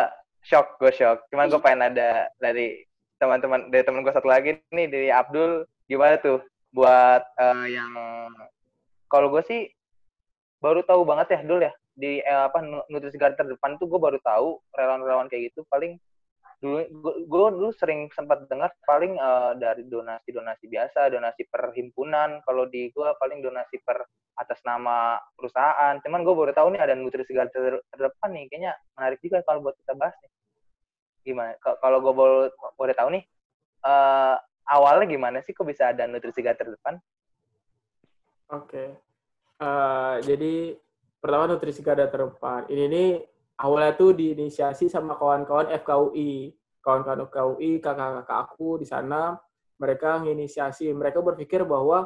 shock. Cuman gue pengen ada dari teman gue satu lagi nih dari Abdul, gimana tuh buat yang kalau gue sih baru tahu banget ya Abdul ya. Di nutrisi garda terdepan tuh gue baru tahu relawan-relawan kayak gitu. Paling dulu gue dulu sering sempat dengar paling dari donasi biasa, donasi perhimpunan. Kalau di gue paling donasi per atas nama perusahaan. Cuman gue baru tahu nih ada nutrisi garda terdepan nih, kayaknya menarik juga kalau buat kita bahas nih. Gimana kalau gue baru tahu nih awalnya gimana sih kok bisa ada nutrisi garda terdepan? Oke. Jadi pertama nutrisi garda terdepan. Ini awalnya tuh diinisiasi sama kawan-kawan FKUI. Kawan-kawan FKUI, kakak-kakak aku di sana, mereka menginisiasi. Mereka berpikir bahwa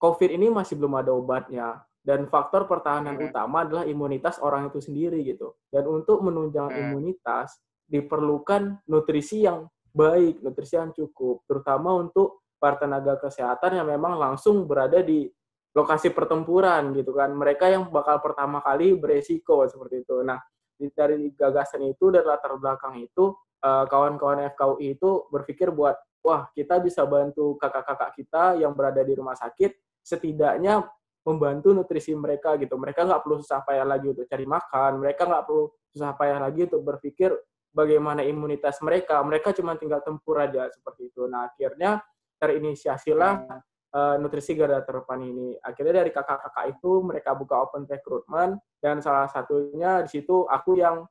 COVID ini masih belum ada obatnya. Dan faktor pertahanan utama adalah imunitas orang itu sendiri gitu. Dan untuk menunjang imunitas, diperlukan nutrisi yang baik, nutrisi yang cukup. Terutama untuk para tenaga kesehatan yang memang langsung berada di lokasi pertempuran gitu kan, mereka yang bakal pertama kali beresiko seperti itu. Nah, dari gagasan itu, dari latar belakang itu, kawan-kawan FKUI itu berpikir buat, wah kita bisa bantu kakak-kakak kita yang berada di rumah sakit, setidaknya membantu nutrisi mereka gitu. Mereka nggak perlu susah payah lagi untuk cari makan, mereka nggak perlu susah payah lagi untuk berpikir bagaimana imunitas mereka, cuma tinggal tempur aja seperti itu. Nah, akhirnya terinisiasilah nutrisi garda terdepan ini. Akhirnya dari kakak-kakak itu mereka buka open recruitment dan salah satunya di situ aku yang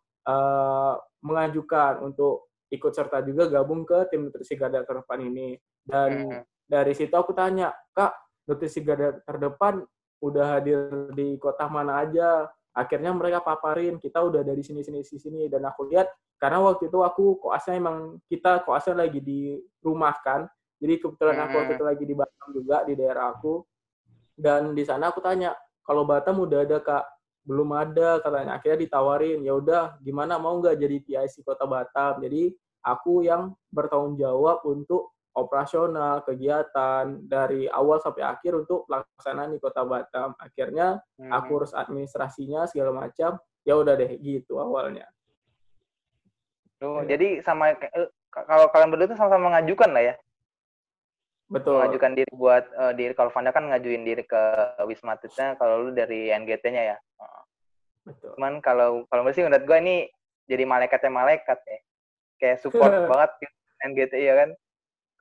mengajukan untuk ikut serta juga gabung ke tim nutrisi garda terdepan ini. Dan dari situ aku tanya, "Kak, nutrisi garda terdepan udah hadir di kota mana aja?" Akhirnya mereka paparin, "Kita udah dari sini." Dan aku lihat karena waktu itu aku koasnya emang koasnya lagi di rumah kan. Jadi kebetulan aku waktu itu lagi di Batam juga, di daerah aku. Dan di sana aku tanya, kalau Batam udah ada Kak? Belum ada, katanya. Akhirnya ditawarin, ya udah gimana mau nggak jadi PIC Kota Batam? Jadi aku yang bertanggung jawab untuk operasional, kegiatan, dari awal sampai akhir untuk pelaksanaan di Kota Batam. Akhirnya aku urus administrasinya, segala macam. Ya udah deh, gitu awalnya. Jadi sama kalau kalian berdua itu sama-sama mengajukan lah ya? Betul. Mengajukan diri buat diri. Kalau Fanda kan ngajuin diri ke Wisma Atletnya, kalau lu dari NGT-nya ya. Betul. Cuman kalau masih menurut gue ini jadi malaikat ya. Kayak support banget NGT ya kan.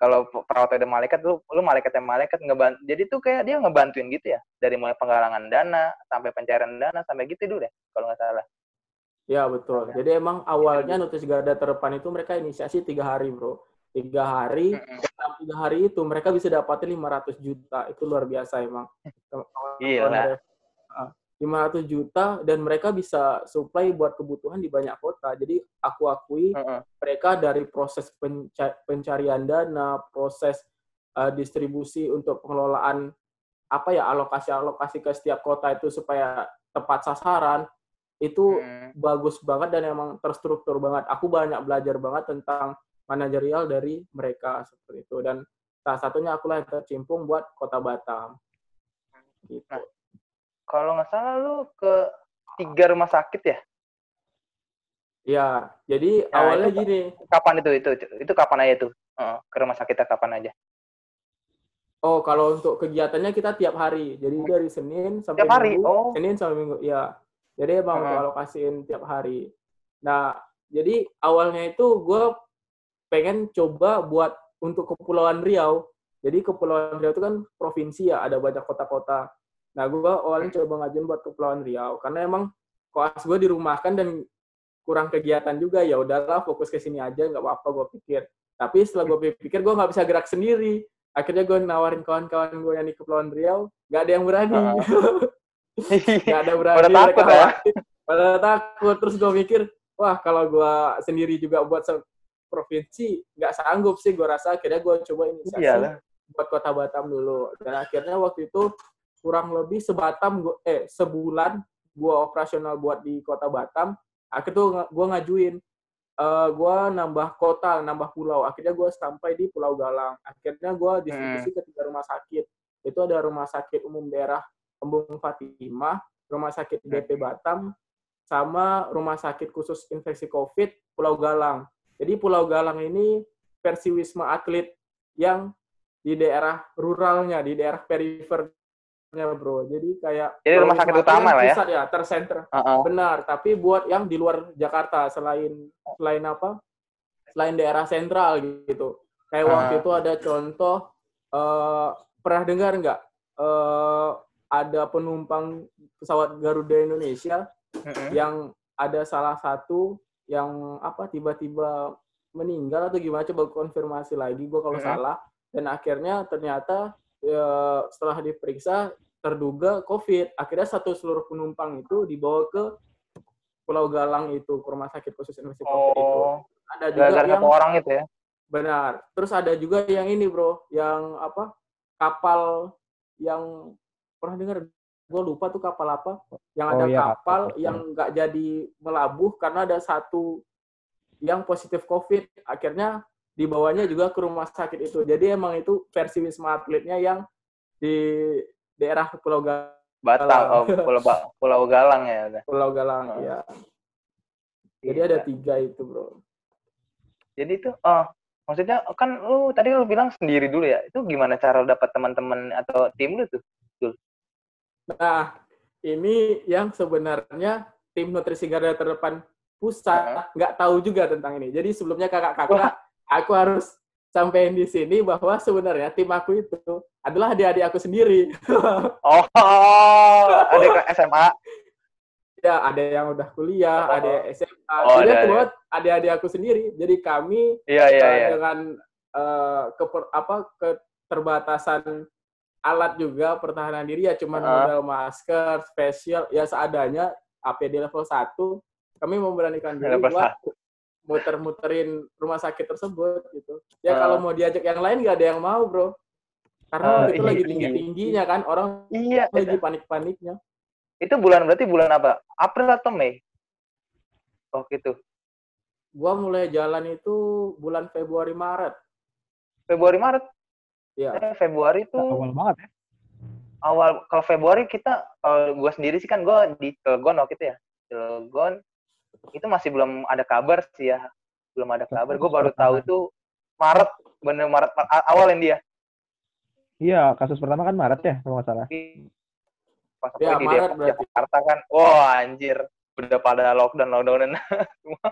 Kalau perawat ada malaikat, lu malaikat ngebantu. Jadi tuh kayak dia ngebantuin gitu ya, dari mulai penggalangan dana sampai pencairan dana sampai gitu dulu deh kalau nggak salah. Ya betul. Ya. Jadi emang awalnya nutrisi garda terdepan itu mereka inisiasi 3 hari, bro. 3 hari, dalam 3 hari itu mereka bisa dapatin 500 juta. Itu luar biasa emang. Gila. 500 juta dan mereka bisa supply buat kebutuhan di banyak kota. Jadi aku akui mereka dari proses pencarian dana, proses distribusi untuk pengelolaan alokasi ke setiap kota itu supaya tepat sasaran, itu bagus banget dan emang terstruktur banget. Aku banyak belajar banget tentang manajerial dari mereka seperti itu dan salah satunya akulah yang tercimpung buat Kota Batam. Gitu. Nah, kalau nggak salah lu ke 3 rumah sakit ya? Ya, jadi awalnya itu, gini. Kapan itu? Itu kapan aja tuh? Ke rumah sakitnya kapan aja? Oh, kalau untuk kegiatannya kita tiap hari. Jadi dari Senin sampai Minggu. Oh. Senin sampai Minggu, ya. Jadi emang untuk alokasiin tiap hari. Nah, jadi awalnya itu gue pengen coba buat untuk Kepulauan Riau. Jadi Kepulauan Riau itu kan provinsi ya, ada banyak kota-kota. Nah, gue awalnya coba ngajuin buat Kepulauan Riau. Karena emang koas gue dirumahkan dan kurang kegiatan juga. Ya udahlah, fokus ke sini aja, nggak apa-apa gue pikir. Tapi setelah gue pikir, gue nggak bisa gerak sendiri. Akhirnya gue nawarin kawan-kawan gue yang di Kepulauan Riau, nggak ada yang berani. Nggak ada berani. Pada takut ya? Pada takut. Terus gue mikir, wah kalau gue sendiri juga buat provinsi, nggak sanggup sih gue rasa. Akhirnya gue coba inisiasi buat Kota Batam dulu. Dan akhirnya waktu itu kurang lebih sebulan gue operasional buat di Kota Batam. Akhirnya gue ngajuin. Gue nambah kota, nambah pulau. Akhirnya gue sampai di Pulau Galang. Akhirnya gue distribusi ke 3 rumah sakit. Itu ada Rumah Sakit Umum Daerah Embung Fatimah, Rumah Sakit BP Batam, sama Rumah Sakit Khusus Infeksi COVID Pulau Galang. Jadi Pulau Galang ini versi Wisma Atlet yang di daerah ruralnya, di daerah perifernya, bro. Jadi kayak jadi rumah sakit utama lah ya. Pusat ya, tersenter. Benar, tapi buat yang di luar Jakarta selain daerah sentral gitu. Kayak waktu itu ada contoh pernah dengar nggak ada penumpang pesawat Garuda Indonesia yang ada salah satu yang tiba-tiba meninggal atau gimana, coba konfirmasi lagi gue kalau salah, dan akhirnya ternyata setelah diperiksa terduga COVID. Akhirnya seluruh penumpang itu dibawa ke Pulau Galang itu, ke Rumah Sakit Khusus Infeksi COVID itu. Ada juga yang satu orang itu ya. Benar. Terus ada juga yang ini, bro, yang kapal yang pernah dengar, gue lupa tuh kapal apa, yang ada kapal yang nggak jadi melabuh karena ada satu yang positif COVID. Akhirnya dibawanya juga ke rumah sakit itu. Jadi emang itu versi Wisma Atletnya yang di daerah Pulau Galang. Pulau Galang ya. Pulau Galang, ya. Jadi ada 3 itu, bro. Jadi itu, maksudnya kan tadi lu bilang sendiri dulu ya. Itu gimana cara dapat teman-teman atau tim lu tuh? Nah, ini yang sebenarnya tim nutrisi garda terdepan pusat nggak tahu juga tentang ini. Jadi sebelumnya kakak-kakak, aku harus sampein di sini bahwa sebenarnya tim aku itu adalah adik-adik aku sendiri. Adik SMA? Ya, ada yang udah kuliah, ada SMA. Jadi aku buat adik-adik aku sendiri. Jadi kami dengan keterbatasan alat juga pertahanan diri ya, cuma modal masker, spesial, ya seadanya, APD level 1, kami memberanikan diri buat muter-muterin rumah sakit tersebut gitu. Ya kalau mau diajak yang lain nggak ada yang mau, bro. Karena itu lagi tinggi-tingginya kan, orang lagi panik-paniknya. Itu berarti bulan apa? April atau Mei? Oh gitu. Gua mulai jalan itu bulan Februari-Maret. Februari-Maret? Ya. Februari itu awal banget ya. Awal kalau Februari kita, kalau gue sendiri sih kan gue di Legon waktu itu ya. Legon itu masih belum ada kabar sih ya. Belum ada kabar. Gue baru tahu tuh Maret, bener Maret awalin dia. Iya, kasus pertama kan Maret ya kalau nggak salah. Pas ya, di Maret berarti. Jakarta kan. Wah, anjir. Udah pada lockdown-lockdownan semua.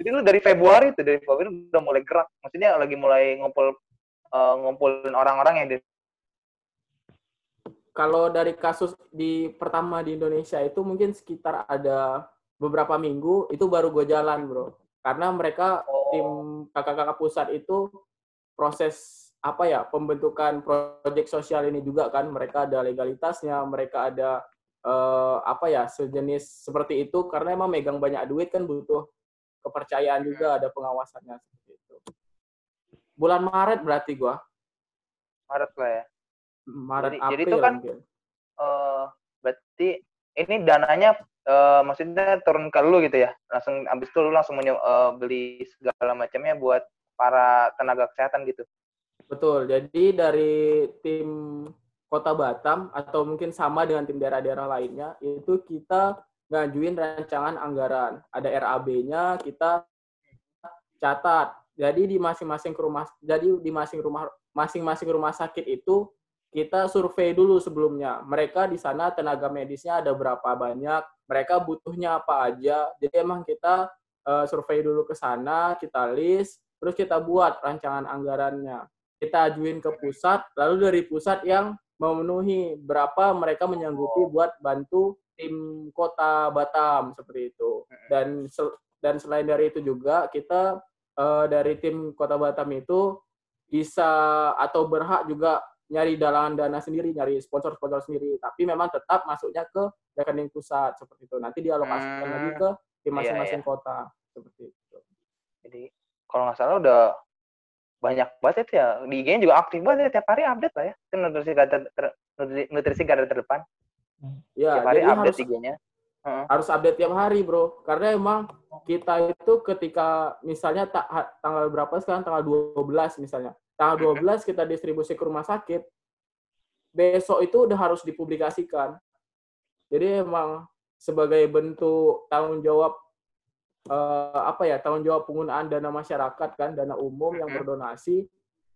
Jadi lu dari Februari udah mulai gerak. Maksudnya lagi mulai ngumpulin orang-orang yang kalau dari kasus di pertama di Indonesia itu mungkin sekitar ada beberapa minggu itu baru gue jalan, bro. Karena mereka tim kakak-kakak pusat itu proses pembentukan proyek sosial ini juga kan, mereka ada legalitasnya, mereka ada sejenis seperti itu, karena emang megang banyak duit kan butuh kepercayaan juga, ada pengawasannya seperti itu. Bulan Maret berarti gua. Maret lah ya. Maret April. Jadi itu kan berarti ini dananya maksudnya turun ke lu gitu ya. Langsung habis itu lu langsung beli segala macamnya buat para tenaga kesehatan gitu. Betul. Jadi dari tim Kota Batam atau mungkin sama dengan tim daerah-daerah lainnya itu kita ngajuin rancangan anggaran. Ada RAB-nya, kita catat. Jadi di masing-masing rumah masing-masing rumah sakit itu kita survei dulu sebelumnya. Mereka di sana tenaga medisnya ada berapa banyak, mereka butuhnya apa aja. Jadi emang kita survei dulu ke sana, kita list, terus kita buat rancangan anggarannya. Kita ajuin ke pusat, lalu dari pusat yang memenuhi berapa mereka menyanggupi buat bantu tim kota Batam, seperti itu. Dan selain dari itu juga, kita dari tim kota Batam itu bisa atau berhak juga nyari dalangan dana sendiri, nyari sponsor-sponsor sendiri. Tapi memang tetap masuknya ke rekening pusat, seperti itu. Nanti dialokasikan lagi ke di masing-masing kota, seperti itu. Jadi, kalau nggak salah udah banyak banget itu ya. Di IG-nya juga aktif banget ya. Tiap hari update lah ya. Itu nutrisi garda terdepan. Ya, tiap hari update IG-nya. Harus update tiap hari, bro. Karena emang kita itu ketika misalnya tanggal berapa sekarang? Tanggal 12 misalnya. Tanggal 12 kita distribusi ke rumah sakit, besok itu udah harus dipublikasikan. Jadi emang sebagai bentuk tanggung jawab tanggung jawab penggunaan dana masyarakat kan, dana umum yang berdonasi,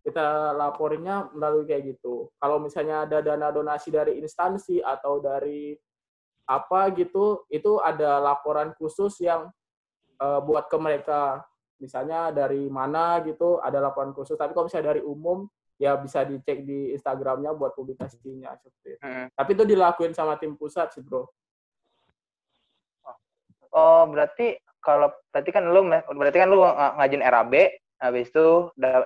kita laporinnya melalui kayak gitu. Kalau misalnya ada dana donasi dari instansi atau dari apa gitu, itu ada laporan khusus yang buat ke mereka. Misalnya dari mana gitu, ada laporan khusus. Tapi kalau misalnya dari umum, ya bisa dicek di Instagramnya buat publikasinya. Seperti itu. Tapi itu dilakuin sama tim pusat sih, bro. Oh, berarti kan lu ngajuin RAB, habis itu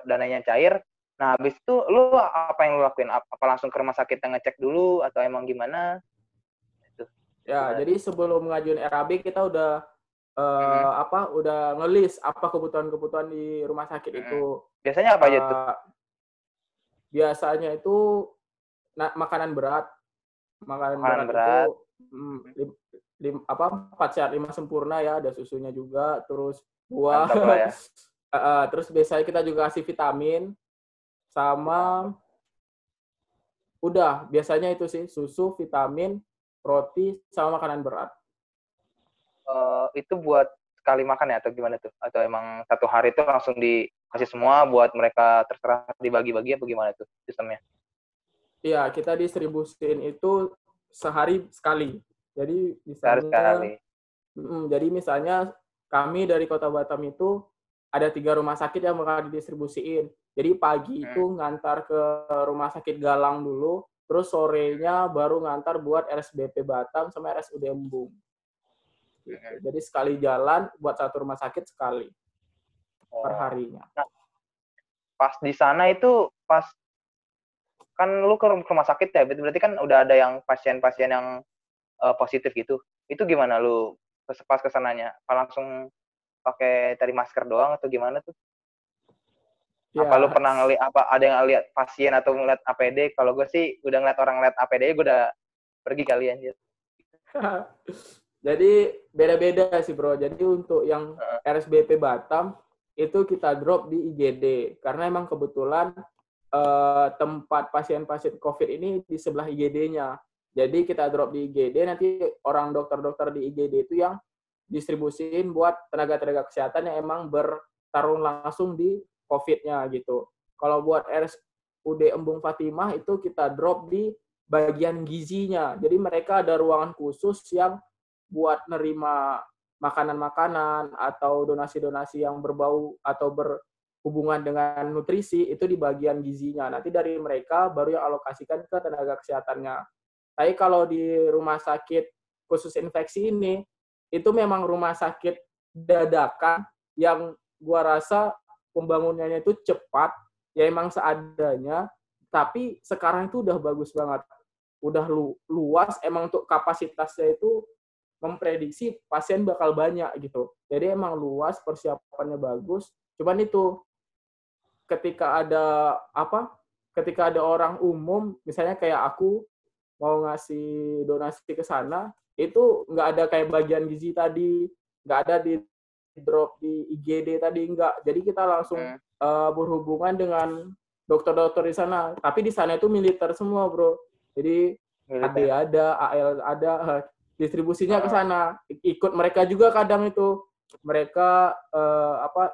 dananya cair. Nah, habis itu lu apa yang lu lakuin? Apa langsung ke rumah sakit ngecek dulu atau emang gimana? Itu. Ya, jadi sebelum ngajuin RAB kita udah ngelis apa kebutuhan-kebutuhan di rumah sakit itu. Biasanya apa aja tuh? Biasanya itu makanan berat. Itu 4 sehat 5 sempurna ya, ada susunya juga, terus buah. Ya. Terus biasanya kita juga kasih vitamin sama udah, biasanya itu sih, susu, vitamin, roti sama makanan berat. Itu buat sekali makan ya atau gimana tuh? Atau emang satu hari itu langsung dikasih semua buat mereka, terserah dibagi-bagi apa gimana tuh sistemnya? Iya, kita distribusiin itu sehari sekali. Jadi misalnya, jadi misalnya kami dari Kota Batam itu ada 3 rumah sakit yang bakal didistribusiin. Jadi pagi itu ngantar ke rumah sakit Galang dulu, terus sorenya baru ngantar buat RSBP Batam sama RSUD Embung. Jadi sekali jalan buat satu rumah sakit sekali perharinya. Nah, pas di sana itu pas kan lu ke rumah sakit ya, berarti kan udah ada yang pasien-pasien yang positif gitu. Itu gimana lu pas kesananya? Apa langsung pakai tadi masker doang atau gimana tuh? Ya. Apa lu pernah ngeliat apa ada yang lihat pasien atau ngeliat APD? Kalau gue sih udah ngeliat orang lihat APD, gue udah pergi kalian gitu. Jadi beda-beda sih, bro. Jadi untuk yang RSBP Batam itu kita drop di IGD karena emang kebetulan tempat pasien-pasien COVID ini di sebelah IGD-nya. Jadi kita drop di IGD, nanti orang dokter-dokter di IGD itu yang distribusiin buat tenaga-tenaga kesehatan yang emang bertarung langsung di COVID-nya gitu. Kalau buat RSUD Embung Fatimah itu kita drop di bagian gizinya. Jadi mereka ada ruangan khusus yang buat nerima makanan-makanan atau donasi-donasi yang berbau atau berhubungan dengan nutrisi, itu di bagian gizinya. Nanti dari mereka baru yang alokasikan ke tenaga kesehatannya. Tapi kalau di rumah sakit khusus infeksi ini, itu memang rumah sakit dadakan yang gua rasa pembangunannya itu cepat, ya emang seadanya, tapi sekarang itu udah bagus banget. Udah luas, emang untuk kapasitasnya itu memprediksi pasien bakal banyak gitu. Jadi emang luas, persiapannya bagus. Cuman itu ketika ada orang umum, misalnya kayak aku mau ngasih donasi ke sana, itu nggak ada kayak bagian gizi tadi, nggak ada di drop di IGD tadi, nggak. Jadi kita langsung berhubungan dengan dokter-dokter di sana. Tapi di sana itu militer semua, bro. Jadi AD ada, AL ada. Distribusinya ke sana, ikut mereka juga kadang itu. Mereka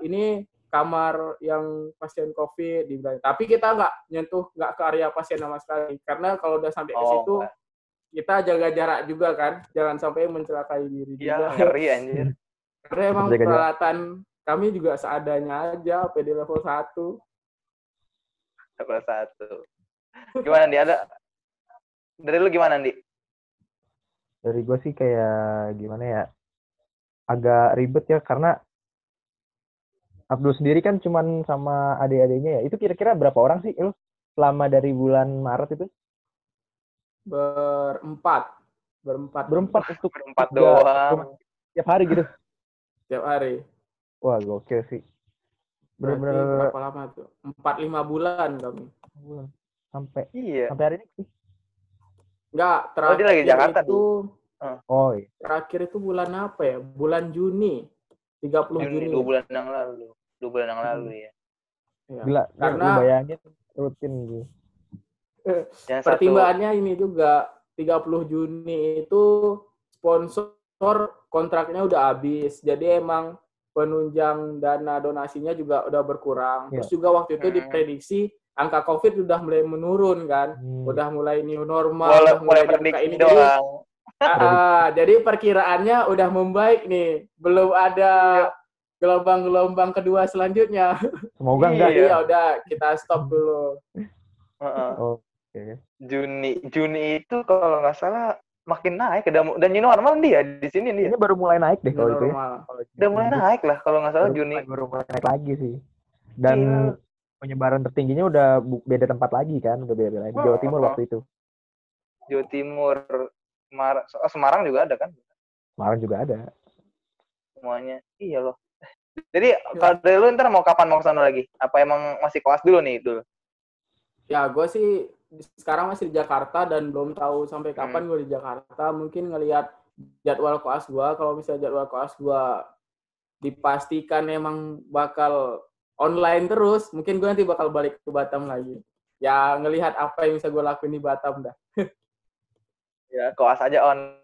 ini kamar yang pasien COVID, tapi kita nggak nyentuh, nggak ke area pasien sama sekali. Karena kalau udah sampai ke situ, kita jaga jarak juga kan, jangan sampai mencelakai diri juga. Ngeri anjir. Karena emang peralatan kami juga seadanya aja, PD level 1. Level 1. Gimana Andi? Ada? Dari lu gimana Andi? Dari gue sih kayak gimana ya, agak ribet ya, karena Abdul sendiri kan cuman sama adik-adiknya ya. Itu kira-kira berapa orang sih Il selama dari bulan Maret itu? Berempat doang. Tiap hari gitu? Tiap hari. Wah gokil sih. Berapa lama tuh? 4-5 bulan kami. Sampai hari ini sih. Enggak, terakhir lagi Jakarta itu iya. Terakhir itu bulan apa ya? Bulan Juni. 30 Juni. 2 bulan yang lalu. 2 bulan yang lalu ya. Gila, karena bayangin rutin gitu. Pertimbangannya ini juga 30 Juni itu sponsor kontraknya udah habis. Jadi emang penunjang dana donasinya juga udah berkurang. Yeah. Terus juga waktu itu diprediksi angka COVID udah mulai menurun kan, udah mulai new normal, mulai berbuka ini doang. Jadi perkiraannya udah membaik nih, belum ada gelombang-gelombang kedua selanjutnya. Semoga enggak ya. Udah kita stop dulu. Okay. Juni itu kalau nggak salah makin naik, dan new normal dia di sini nih. Ini baru mulai naik deh kalau itu. Udah mulai naik lah kalau nggak salah Juni. Baru mulai naik lagi sih. Dan penyebaran tertingginya udah beda tempat lagi kan, udah beda lagi. Jawa Timur waktu itu. Jawa Timur, Semarang juga ada kan? Semarang juga ada. Semuanya, iya loh. Jadi kalau dari lu ntar mau kapan mau kesana lagi? Apa emang masih koas dulu nih dulu? Ya gue sih sekarang masih di Jakarta dan belum tahu sampai kapan gue di Jakarta. Mungkin ngelihat jadwal koas gue. Kalau misalnya jadwal koas gue dipastikan emang bakal online terus, mungkin gue nanti bakal balik ke Batam lagi. Ya, ngelihat apa yang bisa gue lakuin di Batam dah. Ya, koas aja on.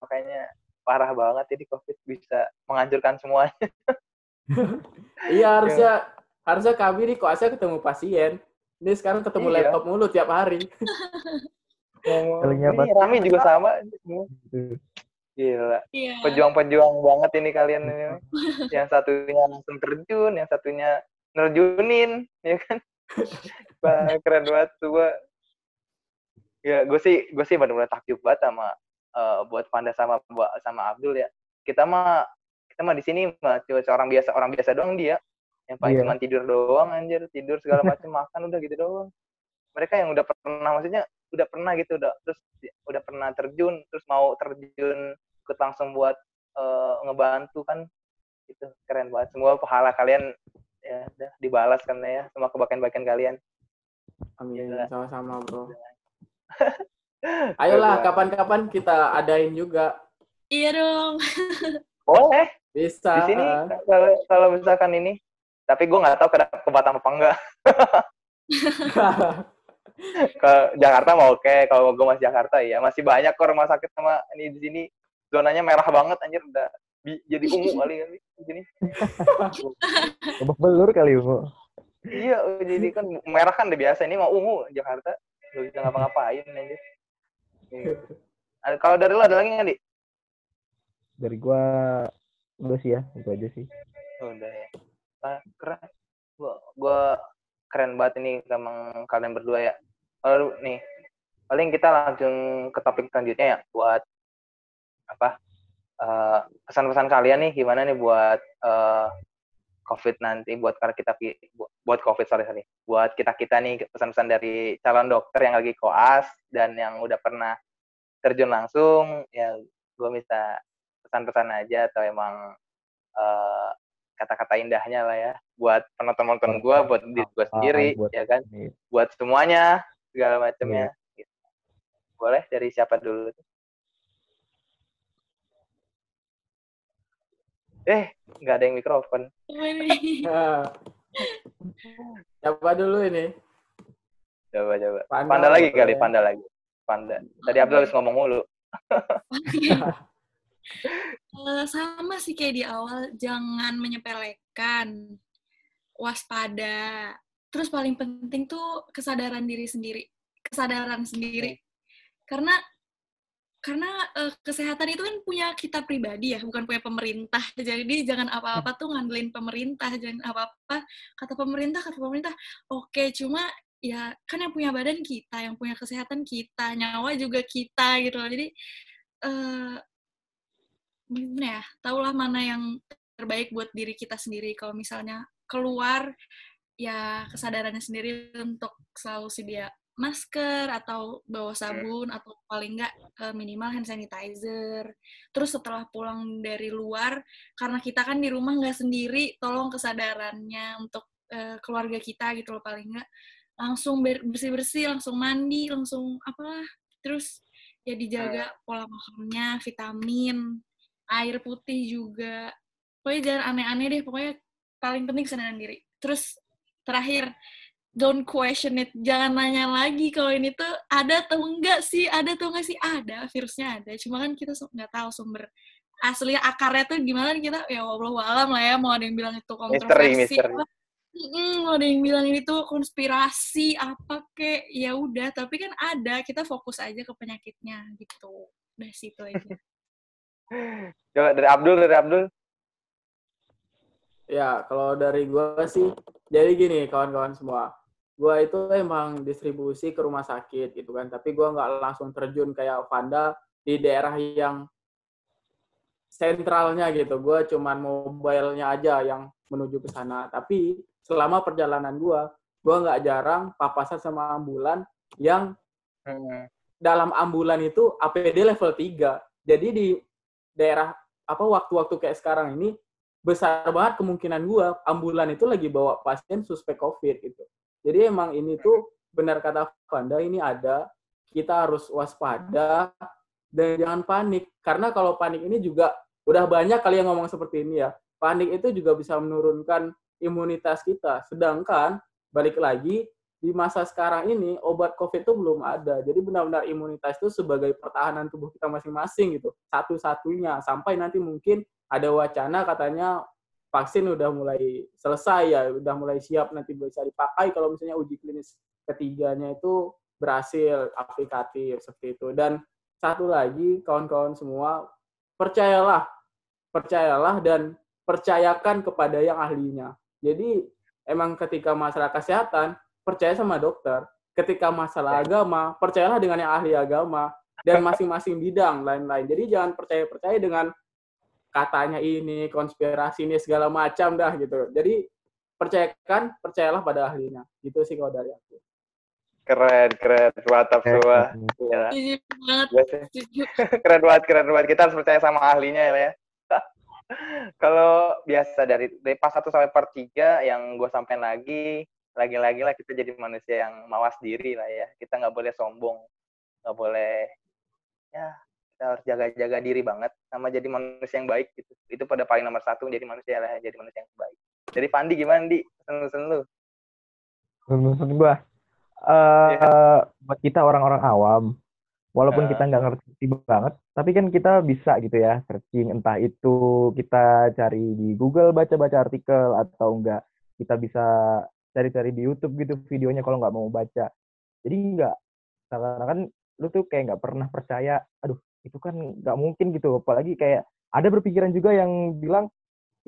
Makanya parah banget ini COVID bisa menghancurkan semuanya. Iya, harusnya kami di koasnya ketemu pasien. Ini sekarang ketemu laptop mulu tiap hari. Ini Rami juga sama. Gila, pejuang-pejuang banget ini kalian ini. Yang satunya langsung terjun, yang satunya nerjunin, ya kan? Keren banget gue. Ya, gue sih benar-benar takjub banget sama buat Panda sama Abdul ya. Kita mah di sini mah cuma orang biasa doang dia. Yang paling cuma tidur doang anjir, tidur segala macam, makan udah gitu doang. Mereka yang udah pernah terjun, terus mau terjun ikut langsung buat ngebantu kan, itu keren banget. Semua pahala kalian ya udah dibalas kan ya, semua kebaikan-kebaikan kalian. Amin. Yalah. Sama-sama bro. Ayolah kapan-kapan kita adain juga. Iya dong. Boleh. Bisa. Di sini kalau misalkan ini, tapi gue nggak tahu ke Batam apa enggak. Ke Jakarta mau oke, kalau gue masih Jakarta ya masih banyak kok rumah sakit sama ini di sini zonanya merah banget anjir udah jadi ungu kali di sini. Belur kali ungu. Iya jadi kan merah kan udah biasa, ini mau ungu Jakarta nggak bisa ngapa-ngapain anjir. Kalau dari lo ada lagi nggak Di? Dari gue sih ya itu aja sih. Udah ya. Keren. Gue keren banget ini emang kalian berdua ya. Lalu nih, paling kita langsung ke topik selanjutnya ya, buat apa pesan-pesan kalian nih gimana nih buat COVID nanti, buat kita nih pesan-pesan dari calon dokter yang lagi koas dan yang udah pernah terjun langsung ya, gue minta pesan-pesan aja atau emang kata-kata indahnya lah ya, buat penonton-penonton gue, buat diri gue sendiri, ya kan, buat semuanya, segala macamnya. Gitu. Boleh dari siapa dulu? Nggak ada yang mikrofon. Coba dulu ini. Coba. Panda lagi kali, Panda. Tadi Abdul harus ngomong mulu. Sama sih kayak di awal, jangan menyepelekan waspada. Terus paling penting tuh kesadaran diri sendiri. Kesadaran sendiri. Karena kesehatan itu kan punya kita pribadi ya, bukan punya pemerintah. Jadi jangan apa-apa tuh ngandelin pemerintah, jangan apa-apa kata pemerintah. Oke, cuma ya kan yang punya badan kita, yang punya kesehatan kita, nyawa juga kita gitu loh. Jadi gimana ya? Taulah mana yang terbaik buat diri kita sendiri. Kalau misalnya keluar ya kesadarannya sendiri untuk selalu sedia masker atau bawa sabun atau paling nggak minimal hand sanitizer. Terus setelah pulang dari luar, karena kita kan di rumah nggak sendiri, tolong kesadarannya untuk keluarga kita gitu loh, paling nggak langsung bersih-bersih, langsung mandi, langsung apalah. Terus ya dijaga pola makannya, vitamin, air putih juga. Pokoknya jangan aneh-aneh deh, pokoknya paling penting kesadaran diri. Terus terakhir, don't question it. Jangan nanya lagi kalau ini tuh ada atau enggak sih? Ada, virusnya ada. Cuma kan kita nggak tahu sumber aslinya, akarnya tuh gimana, kita ya wallahu alam lah ya. Mau ada yang bilang itu kontroversi, mau ada yang bilang ini tuh konspirasi apa kek, ya udah. Tapi kan ada, kita fokus aja ke penyakitnya gitu. Udah situ aja. Coba dari Abdul. Ya, kalau dari gue sih, jadi gini kawan-kawan semua. Gue itu emang distribusi ke rumah sakit gitu kan, tapi gue nggak langsung terjun kayak Fanda di daerah yang sentralnya gitu. Gue cuman mobile-nya aja yang menuju ke sana. Tapi selama perjalanan gue nggak jarang papasan sama ambulan yang dalam ambulan itu APD level 3. Jadi di daerah waktu-waktu kayak sekarang ini besar banget kemungkinan gue ambulan itu lagi bawa pasien suspek COVID gitu. Jadi emang ini tuh benar kata Fanda, ini ada, kita harus waspada dan jangan panik. Karena kalau panik ini juga udah banyak kali yang ngomong seperti ini ya. Panik itu juga bisa menurunkan imunitas kita. Sedangkan balik lagi di masa sekarang ini obat COVID itu belum ada. Jadi benar-benar imunitas itu sebagai pertahanan tubuh kita masing-masing gitu. Satu-satunya sampai nanti mungkin ada wacana katanya vaksin udah mulai selesai ya, udah mulai siap nanti bisa dipakai kalau misalnya uji klinis ketiganya itu berhasil aplikatif seperti itu. Dan satu lagi kawan-kawan semua, percayalah dan percayakan kepada yang ahlinya. Jadi emang ketika masalah kesehatan, percaya sama dokter. Ketika masalah agama, percayalah dengan yang ahli agama. Dan masing-masing bidang lain-lain. Jadi jangan percaya-percaya dengan katanya ini, konspirasi ini, segala macam dah gitu. Jadi percayalah pada ahlinya. Gitu sih kalau dari aku. Keren. Mantap semua. Keren banget. Kita harus percaya sama ahlinya ya. Kalau biasa dari pas 1 sampai part 3 yang gue sampein lagi-lagi lah kita jadi manusia yang mawas diri lah ya. Kita nggak boleh sombong, nggak boleh ya, kita harus jaga diri banget sama jadi manusia yang baik gitu. Itu pada paling nomor 1, jadi manusia yang baik. Jadi Fandi gimana Di? Pesan-pesan lu? Pesan gue buat kita orang-orang awam, walaupun kita nggak ngerti banget, tapi kan kita bisa gitu ya, searching, entah itu kita cari di Google, baca-baca artikel, atau enggak, kita bisa cari-cari di YouTube gitu videonya kalau nggak mau baca. Jadi nggak, karena kan lu tuh kayak nggak pernah percaya, aduh, itu kan nggak mungkin gitu. Apalagi kayak ada berpikiran juga yang bilang,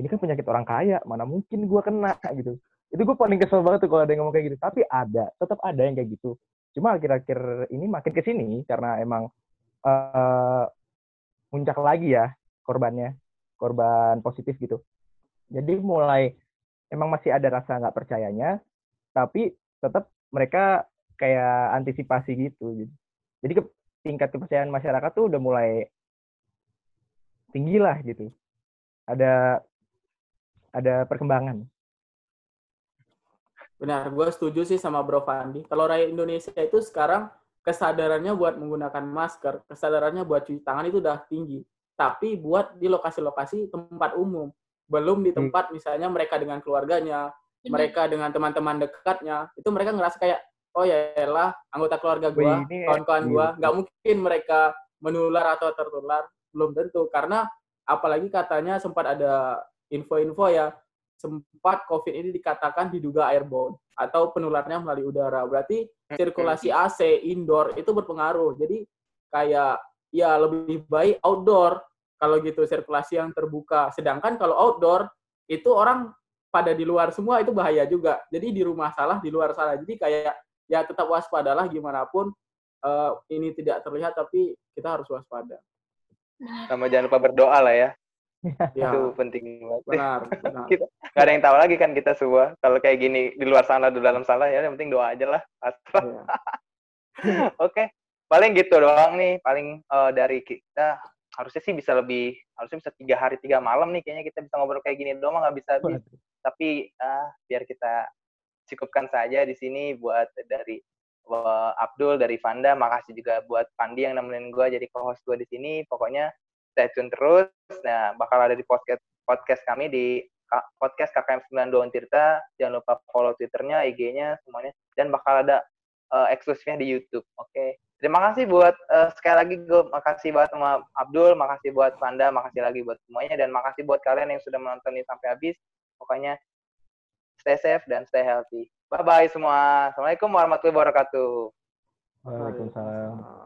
ini kan penyakit orang kaya, mana mungkin gua kena gitu. Itu gue paling kesel banget tuh kalau ada yang ngomong kayak gitu. Tapi tetap ada yang kayak gitu. Cuma akhir-akhir ini makin kesini, karena emang muncak lagi ya korban positif gitu. Jadi mulai emang masih ada rasa nggak percayanya, tapi tetap mereka kayak antisipasi gitu. Jadi tingkat kepercayaan masyarakat tuh udah mulai tinggi lah gitu. Ada perkembangan. Benar, gue setuju sih sama Bro Fandi. Kalau rakyat Indonesia itu sekarang kesadarannya buat menggunakan masker, kesadarannya buat cuci tangan itu udah tinggi. Tapi buat di lokasi-lokasi tempat umum. Belum di tempat misalnya mereka dengan keluarganya, mereka dengan teman-teman dekatnya, itu mereka ngerasa kayak, oh yaelah anggota keluarga gue, kawan-kawan gue, nggak mungkin mereka menular atau tertular. Belum tentu, karena apalagi katanya sempat ada info-info ya, sempat COVID ini dikatakan diduga airborne atau penularnya melalui udara. Berarti sirkulasi AC indoor itu berpengaruh. Jadi kayak ya lebih baik outdoor kalau gitu, sirkulasi yang terbuka. Sedangkan kalau outdoor itu orang pada di luar semua, itu bahaya juga. Jadi di rumah salah, di luar salah. Jadi kayak ya tetap waspadalah gimana pun. Ini tidak terlihat tapi kita harus waspada. Sama jangan lupa berdoa lah ya. Ya, itu penting banget. Benar. Kita, gak ada yang tahu lagi kan kita semua. Kalau kayak gini di luar sana, di dalam sana, ya yang penting doa aja lah. Ya. Oke. Paling gitu doang nih. Paling dari kita harusnya sih bisa lebih, harusnya bisa 3 hari 3 malam nih. Kayaknya kita bisa ngobrol kayak gini doang nggak bisa habis. Tapi biar kita cukupkan saja di sini buat dari Abdul, dari Fanda, makasih juga buat Pandi yang nemenin gue jadi co-host gue di sini. Pokoknya stay tune terus. Nah, bakal ada di podcast kami di podcast KKM 92 Untirta. Jangan lupa follow Twitternya, IG-nya, semuanya. Dan bakal ada eksklusifnya di YouTube. Oke. Terima kasih buat sekali lagi gue makasih buat sama Abdul, makasih buat Fanda, makasih lagi buat semuanya, dan makasih buat kalian yang sudah menonton ini sampai habis. Pokoknya stay safe dan stay healthy. Bye-bye semua. Assalamualaikum warahmatullahi wabarakatuh. Waalaikumsalam.